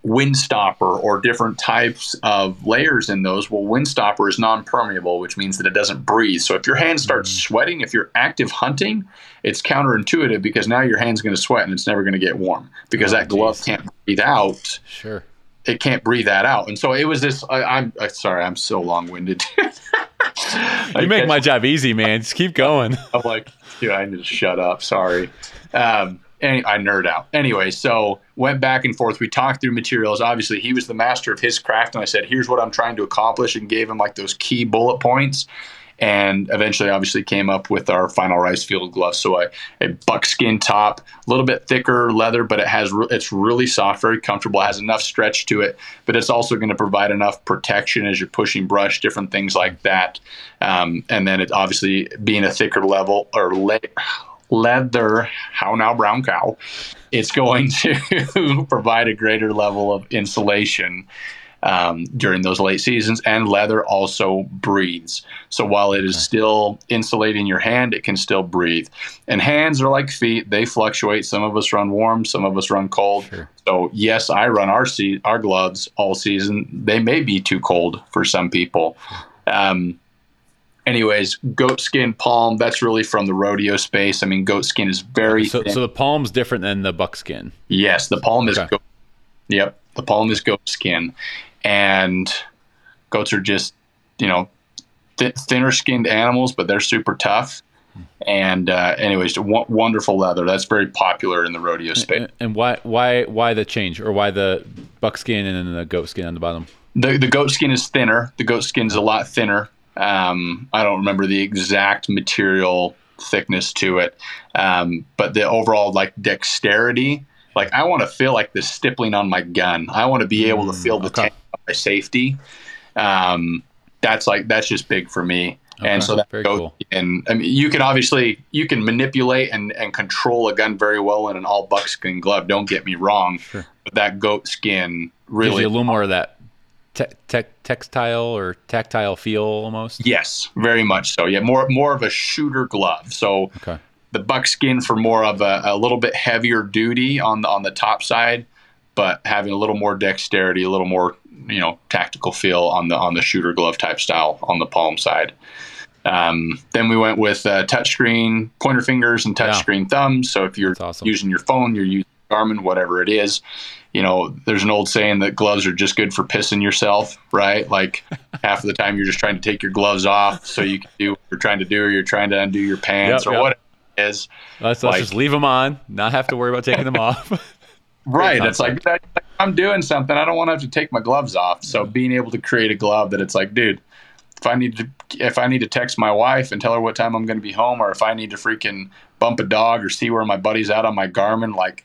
Windstopper or different types of layers in those. Well, Windstopper is non-permeable, which means that it doesn't breathe. So if your hand starts sweating, if you're active hunting, it's counterintuitive, because now your hand's going to sweat and it's never going to get warm, because that glove can't breathe out. Sure. It can't breathe that out. And so it was this, I'm sorry, I'm so long-winded. You make my job easy, man. Just keep going. I'm like, dude, I need to shut up. Sorry. And I nerd out. Anyway, so went back and forth. We talked through materials. Obviously, he was the master of his craft, and I said, here's what I'm trying to accomplish, and gave him like those key bullet points, and eventually obviously came up with our Final Rise field glove. So a buckskin top, a little bit thicker leather, but it's really soft, very comfortable, has enough stretch to it, but it's also going to provide enough protection as you're pushing brush, different things like that. And then it obviously being a thicker level or leather, how now brown cow, it's going to provide a greater level of insulation during those late seasons, and leather also breathes. So while it is still insulating your hand, it can still breathe. And hands are like feet. They fluctuate. Some of us run warm, some of us run cold. Sure. So yes, I run our gloves all season. They may be too cold for some people. Anyways, goat skin palm, that's really from the rodeo space. I mean, goat skin is very thin. So the palm's different than the buckskin. Yes, the palm is goat. Yep, the palm is goat skin. And goats are just, you know, thinner skinned animals, but they're super tough. And anyways, wonderful leather. That's very popular in the rodeo space. And why the change, or why the buckskin and then the goat skin on the bottom? The goat skin is thinner. The goat skin is a lot thinner. I don't remember the exact material thickness to it, but the overall like dexterity. Like I want to feel like the stippling on my gun. I want to be able to feel the tension on my safety. That's just big for me. Okay. And so that goes in. I mean, you can manipulate and control a gun very well in an all buckskin glove. Don't get me wrong, sure. But that goat skin really gives you a little more of that textile or tactile feel almost. Yes, very much so. Yeah, more of a shooter glove. So the buckskin for more of a little bit heavier duty on the top side, but having a little more dexterity, a little more, you know, tactical feel on the shooter glove type style on the palm side. Then we went with touchscreen pointer fingers and touchscreen thumbs. So if you're using your phone, you're using Garmin, whatever it is. You know, there's an old saying that gloves are just good for pissing yourself, right? Like half of the time you're just trying to take your gloves off so you can do what you're trying to do, or you're trying to undo your pants whatever it is. Let's just leave them on, not have to worry about taking them off. Right. It's like, I'm doing something. I don't want to have to take my gloves off. So being able to create a glove that it's like, dude, if I need to text my wife and tell her what time I'm going to be home, or if I need to freaking bump a dog or see where my buddy's at on my Garmin, like,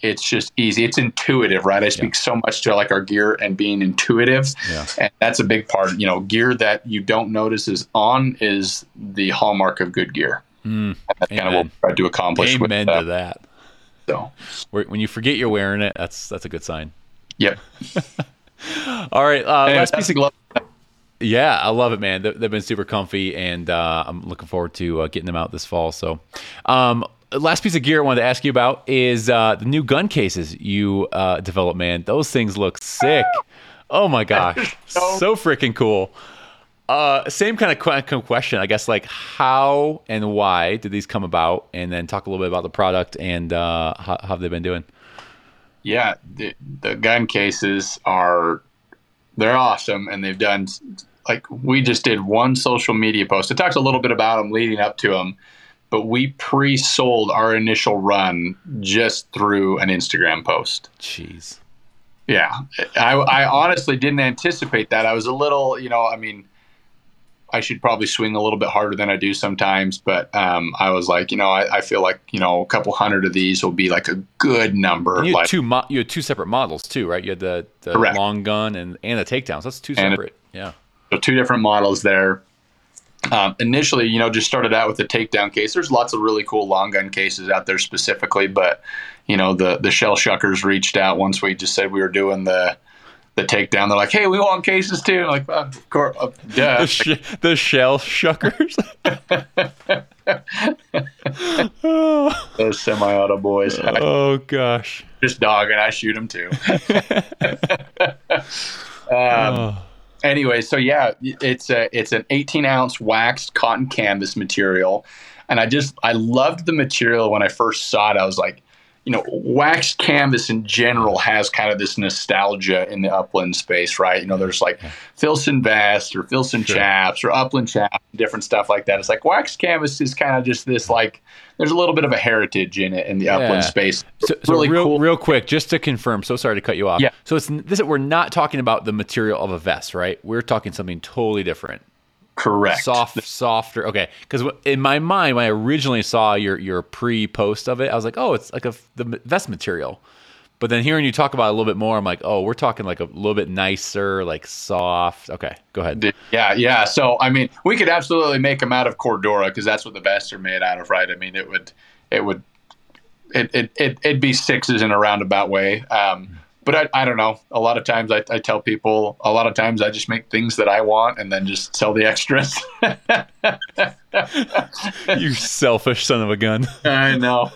it's just easy. It's intuitive, right? I speak so much to like our gear and being intuitive. Yeah. And that's a big part. You know, gear that you don't notice is on is the hallmark of good gear. Mm. And that's kind of what we try to accomplish. Amen with, to that. So when you forget you're wearing it, that's a good sign. Yep. All right. Last piece of glove. Yeah, I love it, man. They've been super comfy, and I'm looking forward to getting them out this fall. So, last piece of gear I wanted to ask you about is the new gun cases you developed, man. Those things look sick. Oh, my gosh. So freaking cool. Same kind of question, I guess, like how and why did these come about? And then talk a little bit about the product and how have they been doing? Yeah, the gun cases they're awesome, and they've done, like, we just did one social media post. It talks a little bit about them leading up to them. But we pre-sold our initial run just through an Instagram post. Jeez. Yeah. I honestly didn't anticipate that. I was a little, you know, I mean, I should probably swing a little bit harder than I do sometimes. But I was like, you know, I feel like, you know, a couple hundred of these will be like a good number. And you had two separate models too, right? You had the long gun and the takedowns. That's two separate. So two different models there. Initially, you know, just started out with the takedown case. There's lots of really cool long gun cases out there specifically, but, you know, the shell shuckers reached out once we just said we were doing the takedown. They're like, hey, we want cases too. I'm like, of course, duh. The shell shuckers? Those semi-auto boys. Oh, gosh. Just dog, and I shoot them too. Anyway, so yeah, it's an 18-ounce waxed cotton canvas material, and I loved the material when I first saw it. I was like, you know, waxed canvas in general has kind of this nostalgia in the upland space, right? You know, there's like Filson vests or Filson chaps or upland chaps, different stuff like that. It's like waxed canvas is kind of just this, like, there's a little bit of a heritage in it in the upland space. So really cool. Real quick, just to confirm, so sorry to cut you off. Yeah. So we're not talking about the material of a vest, right? We're talking something totally different. Correct. Softer. Okay. Because in my mind, when I originally saw your pre-post of it, I was like, oh, it's like the vest material. But then hearing you talk about it a little bit more, I'm like, oh, we're talking like a little bit nicer, like soft. Okay, go ahead. Yeah. So, I mean, we could absolutely make them out of Cordura because that's what the vests are made out of, right? I mean, it'd be sixes in a roundabout way. But I don't know. A lot of times I tell people, a lot of times I just make things that I want and then just sell the extras. You selfish son of a gun. I know.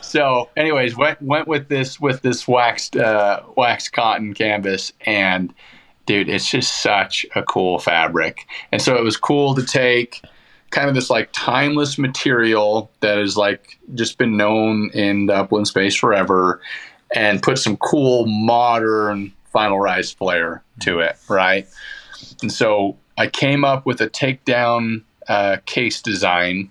So anyways, went with this waxed cotton canvas, and dude, it's just such a cool fabric. And so it was cool to take kind of this like timeless material that is like just been known in the upland space forever, and put some cool modern Final Rise flair to it, right? And so I came up with a takedown case design.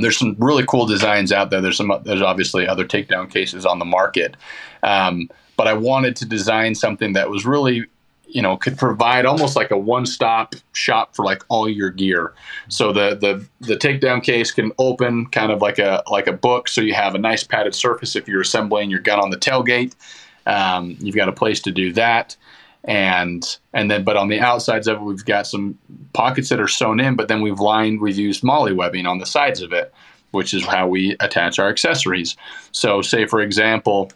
There's some really cool designs out there. There's obviously other takedown cases on the market, but I wanted to design something that was really, you know, could provide almost like a one-stop shop for like all your gear. So the takedown case can open kind of like a book. So you have a nice padded surface if you're assembling your gun on the tailgate. You've got a place to do that. And then, but on the outsides of it, we've got some pockets that are sewn in, but then we've used MOLLE webbing on the sides of it, which is how we attach our accessories. So say, for example,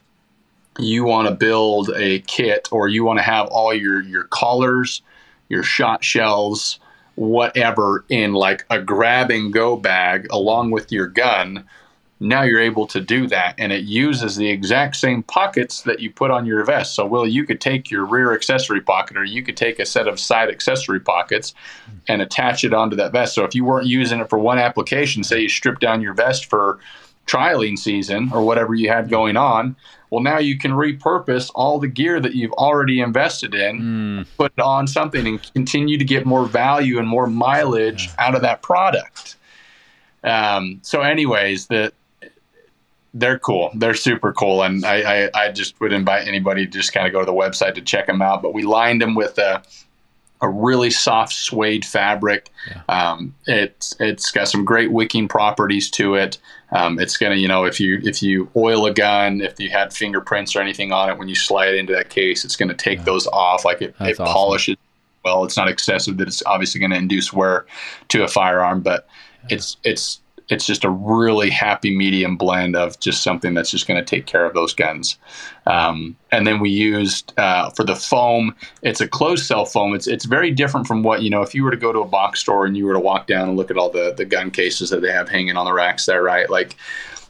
you want to build a kit, or you want to have all your collars, your shot shells, whatever, in like a grab and go bag along with your gun. Now you're able to do that, and it uses the exact same pockets that you put on your vest. So, Will, you could take your rear accessory pocket, or you could take a set of side accessory pockets and attach it onto that vest. So if you weren't using it for one application, say you stripped down your vest for trialing season or whatever you had going on, well, now you can repurpose all the gear that you've already invested in, put it on something, and continue to get more value and more mileage out of that product. So anyways, they're cool. They're super cool. And I just would invite anybody to just kind of go to the website to check them out. But we lined them with a really soft suede fabric. Yeah. It's got some great wicking properties to it. It's going to, you know, if you oil a gun, if you had fingerprints or anything on it, when you slide it into that case, it's going to take those off. Like it awesome. Polishes well. It's not excessive, that it's obviously going to induce wear to a firearm, but it's just a really happy medium blend of just something that's just going to take care of those guns. And then we used, for the foam, it's a closed cell foam. It's very different from what, you know, if you were to go to a box store and you were to walk down and look at all the gun cases that they have hanging on the racks there, right? Like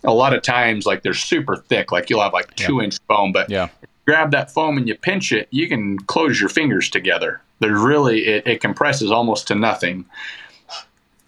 a lot of times, like they're super thick, like you'll have like 2-inch foam, but if you grab that foam and you pinch it, you can close your fingers together. There's really, it compresses almost to nothing.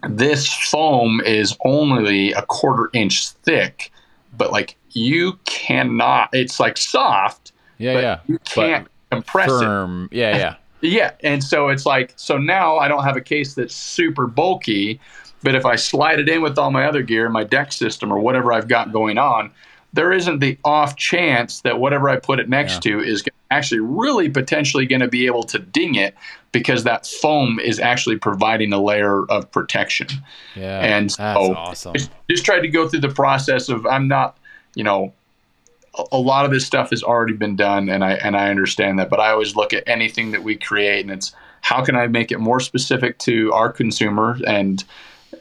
This foam is only 1/4 inch thick, but like you cannot, it's like soft, you can't compress firm. It. And so it's like, so now I don't have a case that's super bulky, but if I slide it in with all my other gear, my deck system or whatever I've got going on, there isn't the off chance that whatever I put it next to is actually really potentially going to be able to ding it, because that foam is actually providing a layer of protection. Yeah, and so that's awesome. Just tried to go through the process of, I'm not, you know, a lot of this stuff has already been done, and I understand that, but I always look at anything that we create, and it's how can I make it more specific to our consumer, and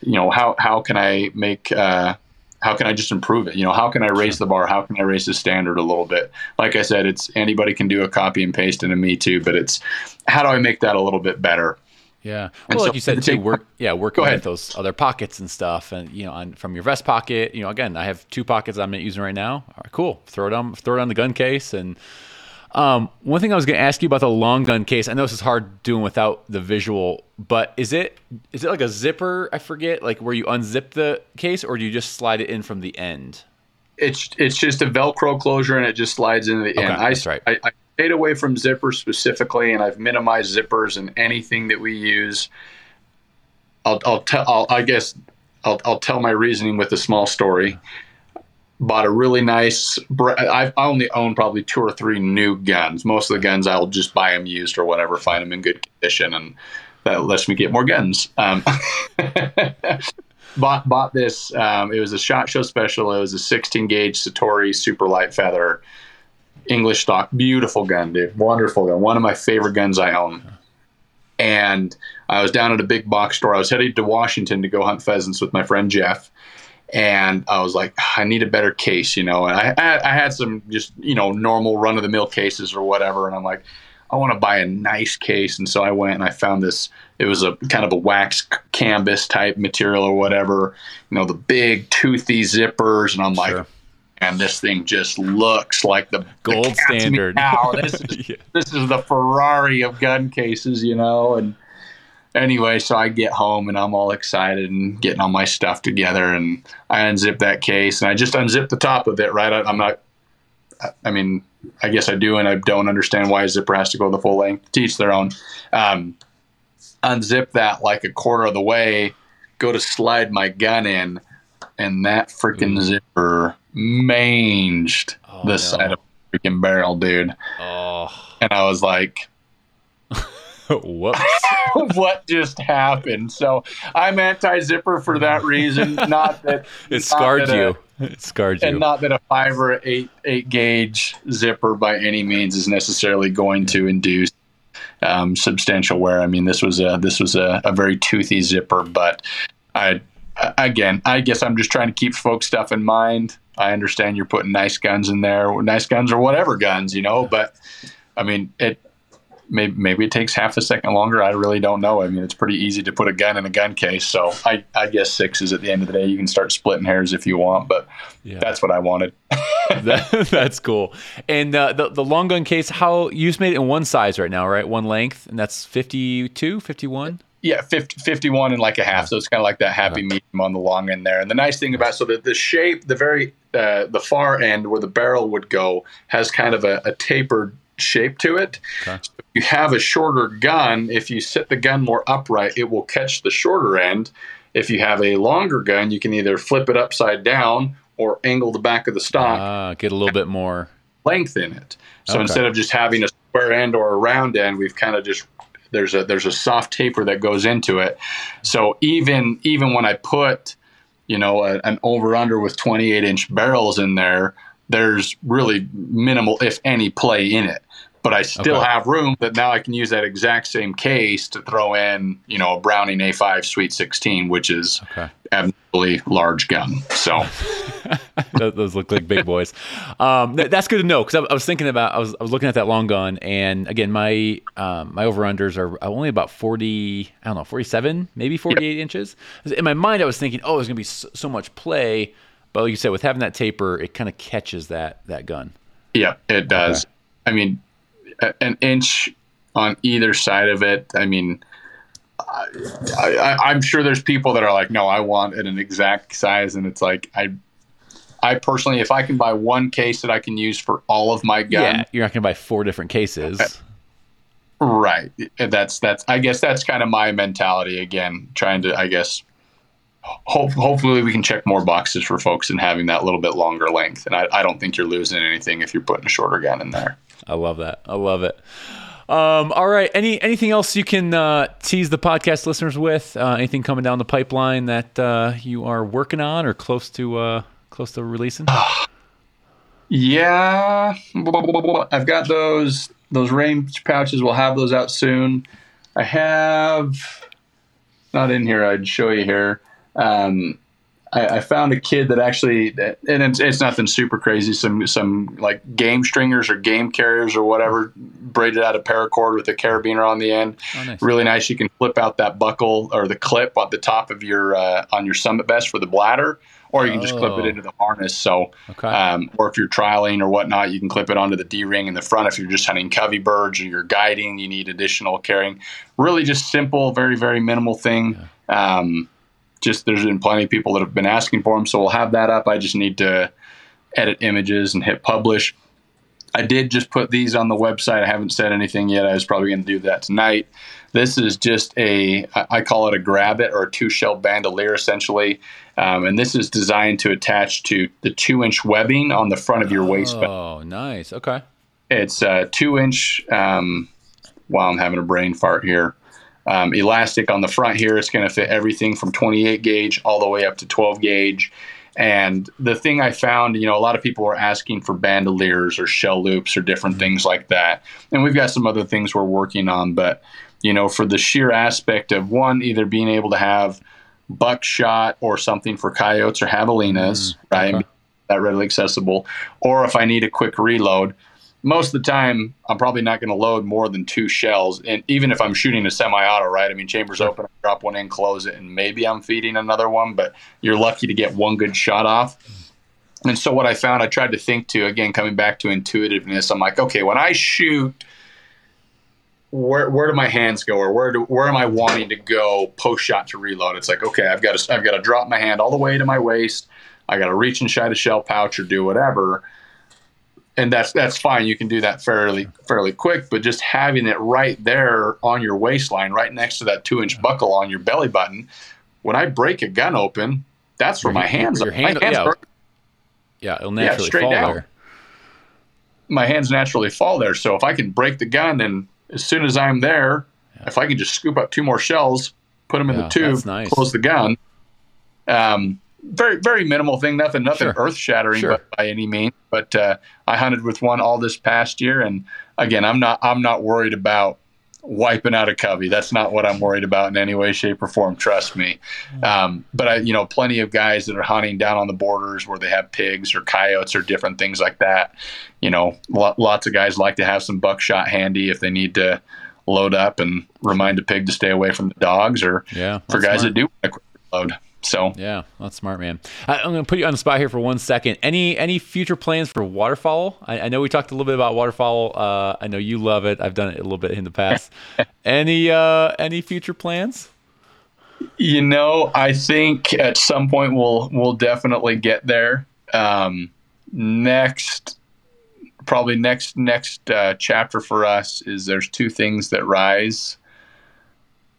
you know, how can I make how can I just improve it? You know, how can I raise the bar? How can I raise the standard a little bit? Like I said, it's anybody can do a copy and paste and a me too, but it's how do I make that a little bit better? Yeah. Well, like you said, too, working with those other pockets and stuff, and, you know, from your vest pocket, you know, again, I have 2 pockets I'm not using right now. All right, cool. Throw it on the gun case. And one thing I was going to ask you about the long gun case, I know this is hard doing without the visual, but is it like a zipper? I forget, like where you unzip the case, or do you just slide it in from the end? It's just a Velcro closure, and it just slides into the end. That's right. I stayed away from zippers specifically, and I've minimized zippers in anything that we use. I'll tell my reasoning with a small story. Bought a really nice, I only own probably 2 or 3 new guns. Most of the guns I'll just buy them used or whatever, find them in good condition, and that lets me get more guns. Bought this, it was a SHOT Show special. It was a 16 gauge Satori super light feather, English stock, beautiful gun, dude, wonderful gun. One of my favorite guns I own. And I was down at a big box store. I was headed to Washington to go hunt pheasants with my friend Jeff. And I was like, I need a better case, you know. And I had some just, you know, normal run-of-the-mill cases or whatever. And I'm like, I want to buy a nice case. And so I went and I found this. It was a kind of a wax canvas type material or whatever. You know, the big toothy zippers. And I'm like, sure. And this thing just looks like the gold standard. Now this is the Ferrari of gun cases, you know. And anyway, so I get home and I'm all excited and getting all my stuff together. And I unzip that case and I just unzip the top of it, right? I guess I do, and I don't understand why a zipper has to go the full length. To each their own. Unzip that like a quarter of the way, go to slide my gun in, and that freaking zipper manged side of the freaking barrel, dude. Oh. And I was like, whoops. What just happened? So I'm anti-zipper for that reason. Not that it scarred you. It scarred you. And not that a 5 or 8 gauge zipper by any means is necessarily going to induce substantial wear. I mean, this was a very toothy zipper, but I guess I'm just trying to keep folks' stuff in mind. I understand you're putting nice guns in there, nice guns or whatever guns, you know, but I mean, maybe it takes half a second longer. I really don't know. I mean, it's pretty easy to put a gun in a gun case. So I guess 6 is at the end of the day. You can start splitting hairs if you want, but that's what I wanted. That's cool. And the long gun case, how you just made it in one size right now, right? One length, and that's 52, 51? Yeah, 51 and like a half. So it's kind of like that happy medium on the long end there. And the nice thing about the shape, the very the far end where the barrel would go has kind of a tapered shape to it. Okay. So if you have a shorter gun, if you sit the gun more upright, it will catch the shorter end. If you have a longer gun, you can either flip it upside down or angle the back of the stock. Get a little bit more length in it. So instead of just having a square end or a round end, we've kind of just there's a soft taper that goes into it. So even when I put, you know, an over under with 28-inch barrels in there, there's really minimal, if any, play in it. But I still have room that now I can use that exact same case to throw in, you know, a Browning A5 Sweet 16, which is abnormally large gun. So those look like big boys. That's good to know, because I was thinking about I was looking at that long gun, and again my over unders are only about 40, I don't know, 47, maybe 48 inches. In my mind, I was thinking, oh, there's gonna be so much play, but like you said, with having that taper, it kind of catches that gun. Yeah, it does. Okay. I mean, an inch on either side of it. I mean, I'm sure there's people that are like, no, I want it an exact size. And it's like, I personally, if I can buy one case that I can use for all of my gun, you're not going to buy 4 different cases. Right. That's, I guess that's kind of my mentality again, trying to, I guess, hopefully we can check more boxes for folks in having that little bit longer length. And I don't think you're losing anything if you're putting a shorter gun in there. I love that. I love it. All right. Anything else you can tease the podcast listeners with? Anything coming down the pipeline that you are working on or close to releasing? Yeah, I've got those range pouches. We'll have those out soon. I have not in here. I'd show you here. I found a kid that actually, and it's nothing super crazy, some like game stringers or game carriers or whatever, braided out of paracord with a carabiner on the end. Oh, nice. Really nice. You can flip out that buckle or the clip on the top of your on your summit vest for the bladder, or you can just clip it into the harness. So, or if you're trialing or whatnot, you can clip it onto the D-ring in the front. If you're just hunting covey birds or you're guiding, you need additional carrying. Really just simple, very, very minimal thing. Yeah. Just there's been plenty of people that have been asking for them, so we'll have that up. I just need to edit images and hit publish. I did just put these on the website. I haven't said anything yet. I was probably going to do that tonight. This is just I call it a grabbit or a two-shell bandolier, essentially. And this is designed to attach to the 2-inch webbing on the front of your waistband. Oh, nice. Okay. It's a 2-inch, I'm having a brain fart here. Elastic on the front here. It's going to fit everything from 28 gauge all the way up to 12 gauge. And the thing I found, you know, a lot of people were asking for bandoliers or shell loops or different things like that. And we've got some other things we're working on, but you know, for the sheer aspect of one, either being able to have buckshot or something for coyotes or javelinas, right? Okay. That readily accessible. Or if I need a quick reload, most of the time I'm probably not going to load more than two shells. And even if I'm shooting a semi-auto, right? I mean, chambers open, drop one in, close it, and maybe I'm feeding another one, but you're lucky to get one good shot off. And so what I found, I tried to think to, again, coming back to intuitiveness, I'm like, okay, when I shoot, where do my hands go, or where am I wanting to go post-shot to reload? It's like, okay, I've got to drop my hand all the way to my waist. I got to reach inside a shell pouch or do whatever. And that's fine. You can do that fairly quick, but just having it right there on your waistline, right next to that 2-inch buckle on your belly button, when I break a gun open, that's where my hands are. Yeah, it'll naturally fall down. There. My hands naturally fall there. So if I can break the gun, and as soon as I'm there, if I can just scoop up two more shells, put them in the tube, close the gun. Very, very minimal thing, nothing earth-shattering by any means. But I hunted with one all this past year, and again, I'm not worried about wiping out a covey. That's not what I'm worried about in any way, shape, or form. Trust me. But I, plenty of guys that are hunting down on the borders where they have pigs or coyotes or different things like that. Lots of guys like to have some buckshot handy if they need to load up and remind a pig to stay away from the dogs, or for guys that do want to quick load. So yeah, that's smart, man. I'm going to put you on the spot here for 1 second. Any future plans for waterfowl? I know we talked a little bit about waterfowl. I know you love it. I've done it a little bit in the past. Any future plans? I think at some point we'll definitely get there. Next chapter for us is there's two things that rise: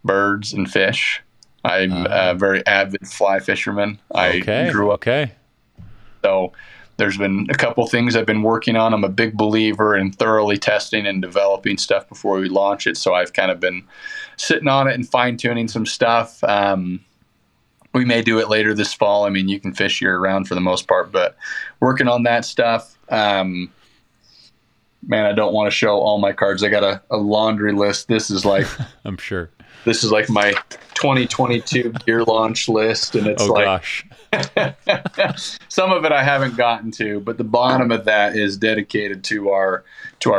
birds and fish. I'm a very avid fly fisherman. I grew up. So there's been a couple things I've been working on. I'm a big believer in thoroughly testing and developing stuff before we launch it. So I've kind of been sitting on it and fine-tuning some stuff. We may do it later this fall. I mean, you can fish year-round for the most part, but working on that stuff. Man, I don't want to show all my cards. I got a laundry list. This is like... I'm sure. This is like my 2022 gear launch list, and it's some of it I haven't gotten to, but the bottom of that is dedicated to our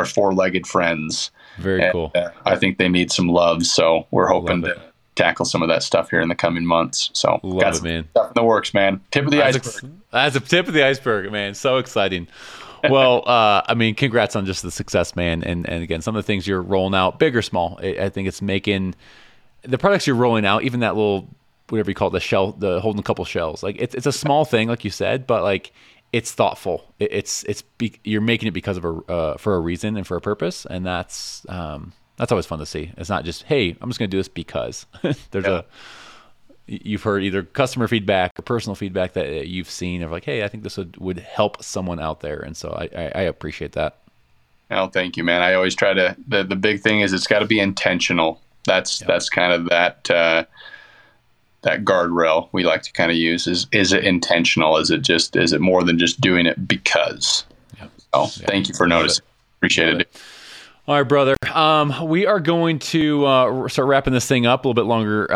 four-legged friends. Very cool. I think they need some love, so we're hoping to tackle some of that stuff here in the coming months. So got some stuff in the works, man. Tip of the iceberg. That's a tip of the iceberg, man. So exciting. Well, congrats on just the success, man. And again, some of the things you're rolling out, big or small, I think it's making the products you're rolling out, even that little, whatever you call it, the shell, the holding a couple shells. Like it's a small thing, like you said, but like it's thoughtful. You're making it because of for a reason and for a purpose. And that's always fun to see. It's not just, hey, I'm just going to do this because there's you've heard either customer feedback or personal feedback that you've seen of like, hey, I think this would help someone out there. And so I appreciate that. Oh, thank you, man. I always try to, the big thing is it's got to be intentional. That's kind of that guardrail we like to kind of use is it intentional? Is it more than just doing it because? Yep. Oh, so, thank you for noticing. Appreciate it. All right, brother. We are going to start wrapping this thing up a little bit longer.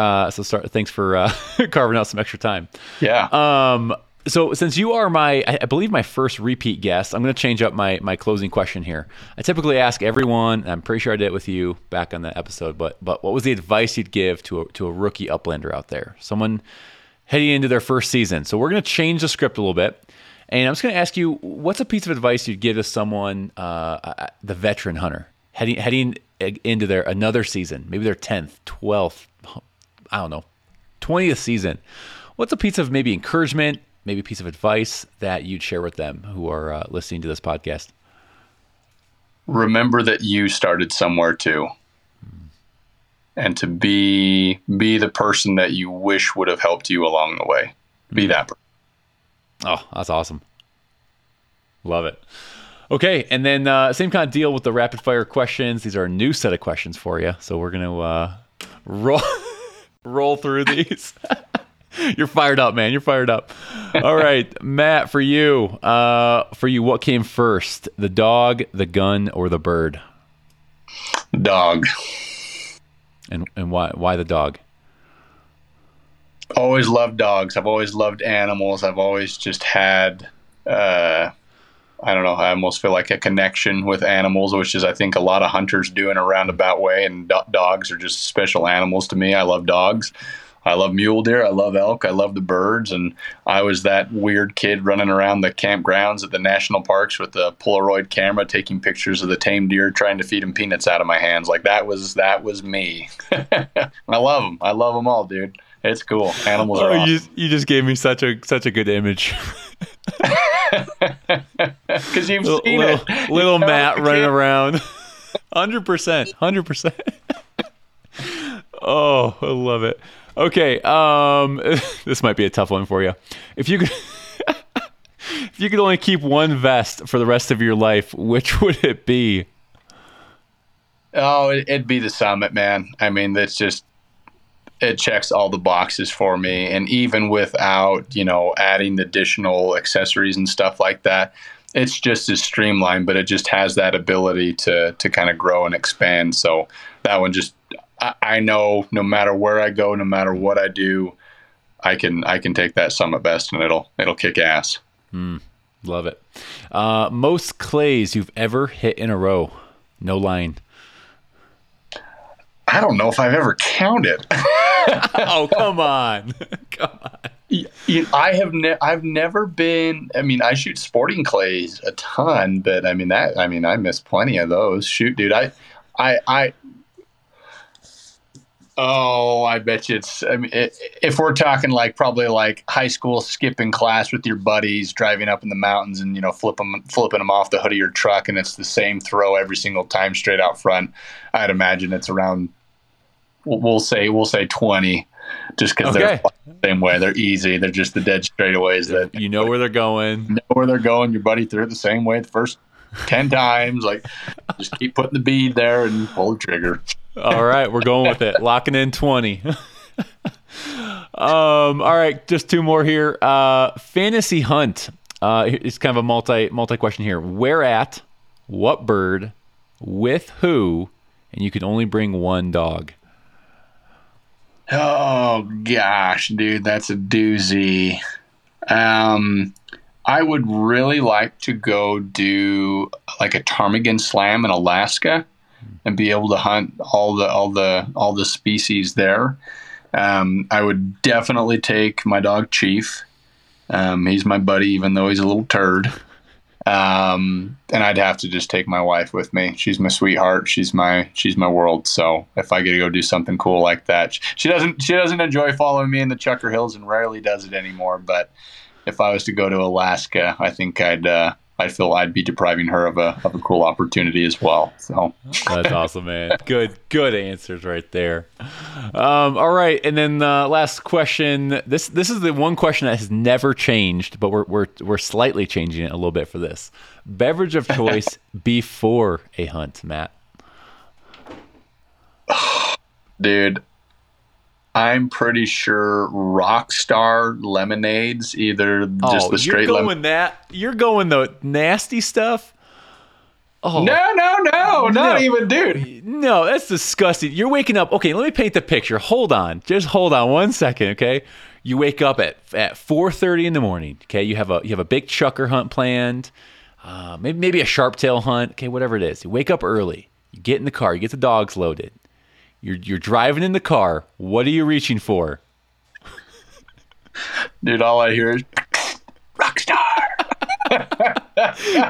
Thanks for carving out some extra time. Yeah. So since you are I believe my first repeat guest, I'm going to change up my closing question here. I typically ask everyone, and I'm pretty sure I did it with you back on that episode, but what was the advice you'd give to a rookie uplander out there, someone heading into their first season? So we're going to change the script a little bit. And I'm just going to ask you, what's a piece of advice you'd give to someone, the veteran hunter? Heading into another season, maybe their 10th, 12th, I don't know, 20th season. What's a piece of maybe encouragement, maybe a piece of advice that you'd share with them who are listening to this podcast? Remember that you started somewhere too, and to be the person that you wish would have helped you along the way. Be that person. Oh, that's awesome. Love it. Okay, and then same kind of deal with the rapid fire questions. These are a new set of questions for you, so we're gonna roll through these. You're fired up, man. You're fired up. All right, Matt, for you, what came first, the dog, the gun, or the bird? Dog. And why the dog? always loved dogs. I've always loved animals. I've always just had, I don't know, I almost feel like a connection with animals, which is I think a lot of hunters do in a roundabout way, and dogs are just special animals to me. I love dogs. I love mule deer. I love elk. I love the birds. And I was that weird kid running around the campgrounds at the national parks with a Polaroid camera, taking pictures of the tame deer, trying to feed them peanuts out of my hands. Like that was me. I love them. I love them all, dude. It's cool. Animals are awesome. You just gave me such a good image. Because you've seen it. Little Matt running around. 100%. 100%. Oh, I love it. Okay, this might be a tough one for you. If you could, if you could only keep one vest for the rest of your life, which would it be? Oh, it'd be the Summit, man. I mean, that's just, it checks all the boxes for me. And even without, you know, adding additional accessories and stuff like that, it's just as streamlined, but it just has that ability to kind of grow and expand. So that one just, I know no matter where I go, no matter what I do, I can take that Summit vest and it'll kick ass. Love it. Most clays you've ever hit in a row? No line. I don't know if I've ever counted. Oh, come on. Come on. I've never been, I mean, I shoot sporting clays a ton, but I mean I miss plenty of those. Shoot, dude, I bet you it's, I mean, if we're talking like probably like high school skipping class with your buddies, driving up in the mountains and, you know, flipping them off the hood of your truck, and it's the same throw every single time straight out front, I'd imagine it's around, we'll say 20, just because they're the same way. They're easy. They're just the dead straightaways that, you know, where they're going. Your buddy threw it the same way the first 10 times. Like, just keep putting the bead there and pull the trigger. All right, we're going with it. Locking in 20. All right, just two more here. Fantasy hunt. It's kind of a multi question here. Where at, what bird, with who, and you can only bring one dog. Oh gosh, dude, that's a doozy. I would really like to go do like a ptarmigan slam in Alaska and be able to hunt all the species there. I would definitely take my dog Chief. He's my buddy, even though he's a little turd. And I'd have to just take my wife with me. She's my sweetheart. She's my world. So if I get to go do something cool like that, she doesn't enjoy following me in the Chucker Hills and rarely does it anymore. But if I was to go to Alaska, I think I feel I'd be depriving her of a cool opportunity as well. So that's awesome, man. Good answers right there. All right, and then last question. This is the one question that has never changed, but we're slightly changing it a little bit for this. Beverage of choice before a hunt, Matt. Dude, I'm pretty sure Rockstar lemonades, either just the straight lemonade. You're going the nasty stuff? Oh, no, not even, dude. No, that's disgusting. You're waking up. Okay, let me paint the picture. Hold on. Just hold on one second, okay? You wake up at 4:30 in the morning, okay? You have a big chucker hunt planned, maybe a sharp tail hunt, okay, whatever it is. You wake up early. You get in the car. You get the dogs loaded. You're driving in the car. What are you reaching for? Dude, all I hear is Rockstar.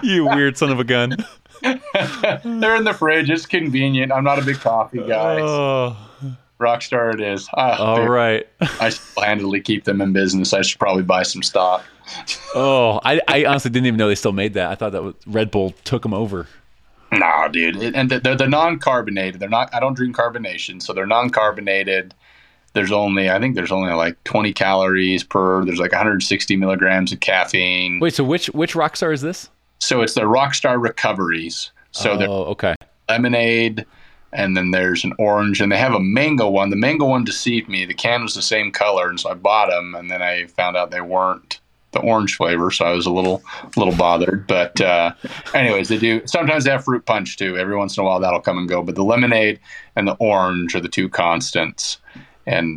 You weird son of a gun. They're in the fridge. It's convenient. I'm not a big coffee guy. Oh. Rockstar it is. All dude, right. I still handily keep them in business. I should probably buy some stock. Oh, I honestly didn't even know they still made that. I thought that was, Red Bull took them over. Nah, dude. And they're non-carbonated. They're not. I don't drink carbonation, so they're non-carbonated. I think there's only like 20 calories per. There's like 160 milligrams of caffeine. Wait, so which Rockstar is this? So it's the Rockstar Recoveries. So okay. Lemonade, and then there's an orange, and they have a mango one. The mango one deceived me. The can was the same color, and so I bought them, and then I found out they weren't the orange flavor, so I was a little bothered, but anyways, they do sometimes they have fruit punch too. Every once in a while that'll come and go, but the lemonade and the orange are the two constants, and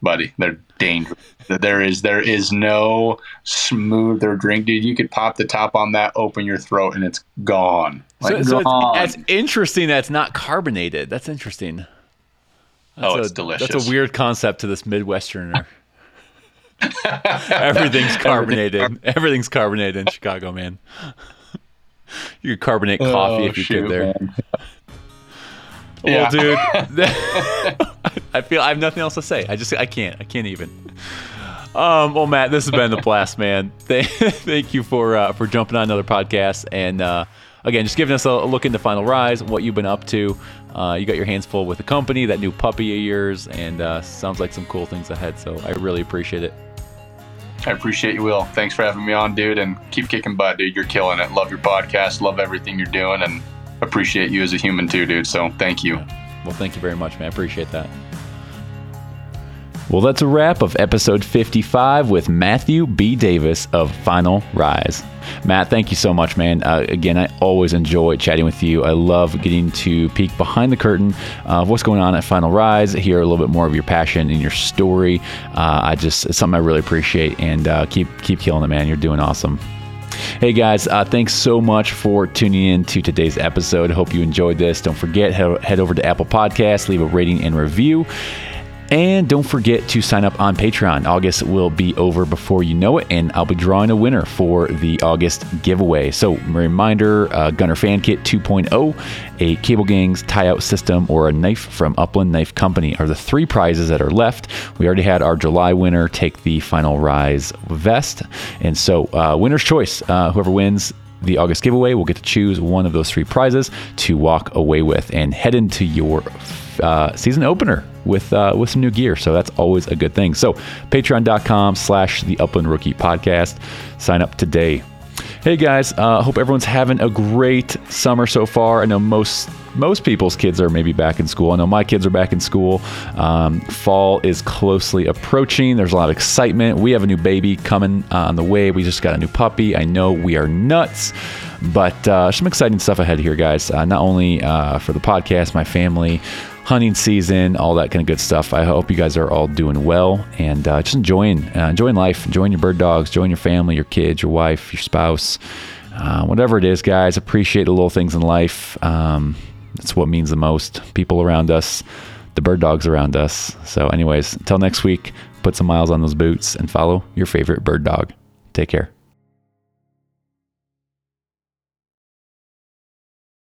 buddy, they're dangerous. There is no smoother drink, dude. You could pop the top on that, open your throat, and it's gone. Like, so gone. That's interesting. That's not carbonated. That's interesting. It's delicious. That's a weird concept to this Midwesterner. Everything's carbonated. Everything's carbonated in Chicago, man. You could carbonate coffee if you could there. Man. Well, dude, I feel I have nothing else to say. I can't even. Well, Matt, this has been the blast, man. Thank you for jumping on another podcast. And again, just giving us a look into Final Rise, what you've been up to. You got your hands full with the company, that new puppy of yours, and sounds like some cool things ahead. So I really appreciate it. I appreciate you, Will. Thanks for having me on, dude. And keep kicking butt, dude. You're killing it. Love your podcast. Love everything you're doing. And appreciate you as a human too, dude. So thank you. Yeah. Well, thank you very much, man. I appreciate that. Well, that's a wrap of episode 55 with Matthew B. Davis of Final Rise. Matt, thank you so much, man. Again, I always enjoy chatting with you. I love getting to peek behind the curtain of what's going on at Final Rise, hear a little bit more of your passion and your story. It's something I really appreciate, and keep killing it, man. You're doing awesome. Hey guys, thanks so much for tuning in to today's episode. Hope you enjoyed this. Don't forget, head over to Apple Podcasts, leave a rating and review. And don't forget to sign up on Patreon. August will be over before you know it, and I'll be drawing a winner for the August giveaway. So reminder, Gunner Fan Kit 2.0, a Cable Gangs tie-out system, or a knife from Upland Knife Company are the three prizes that are left. We already had our July winner take the Final Rise vest. And so winner's choice, whoever wins the August giveaway will get to choose one of those three prizes to walk away with and head into your season opener with some new gear. So that's always a good thing. So patreon.com/the Upland Rookie Podcast. Sign up today. Hey guys, hope everyone's having a great summer so far. I know most people's kids are maybe back in school. I know my kids are back in school. Fall is closely approaching. There's a lot of excitement. We have a new baby coming on the way. We just got a new puppy. I know we are nuts, but some exciting stuff ahead here, guys. Not only for the podcast, my family, hunting season, all that kind of good stuff. I hope you guys are all doing well and just enjoying life, enjoying your bird dogs, enjoying your family, your kids, your wife, your spouse, whatever it is, guys. Appreciate the little things in life. That's what means the most. People around us, the bird dogs around us. So anyways, until next week, put some miles on those boots and follow your favorite bird dog. Take care.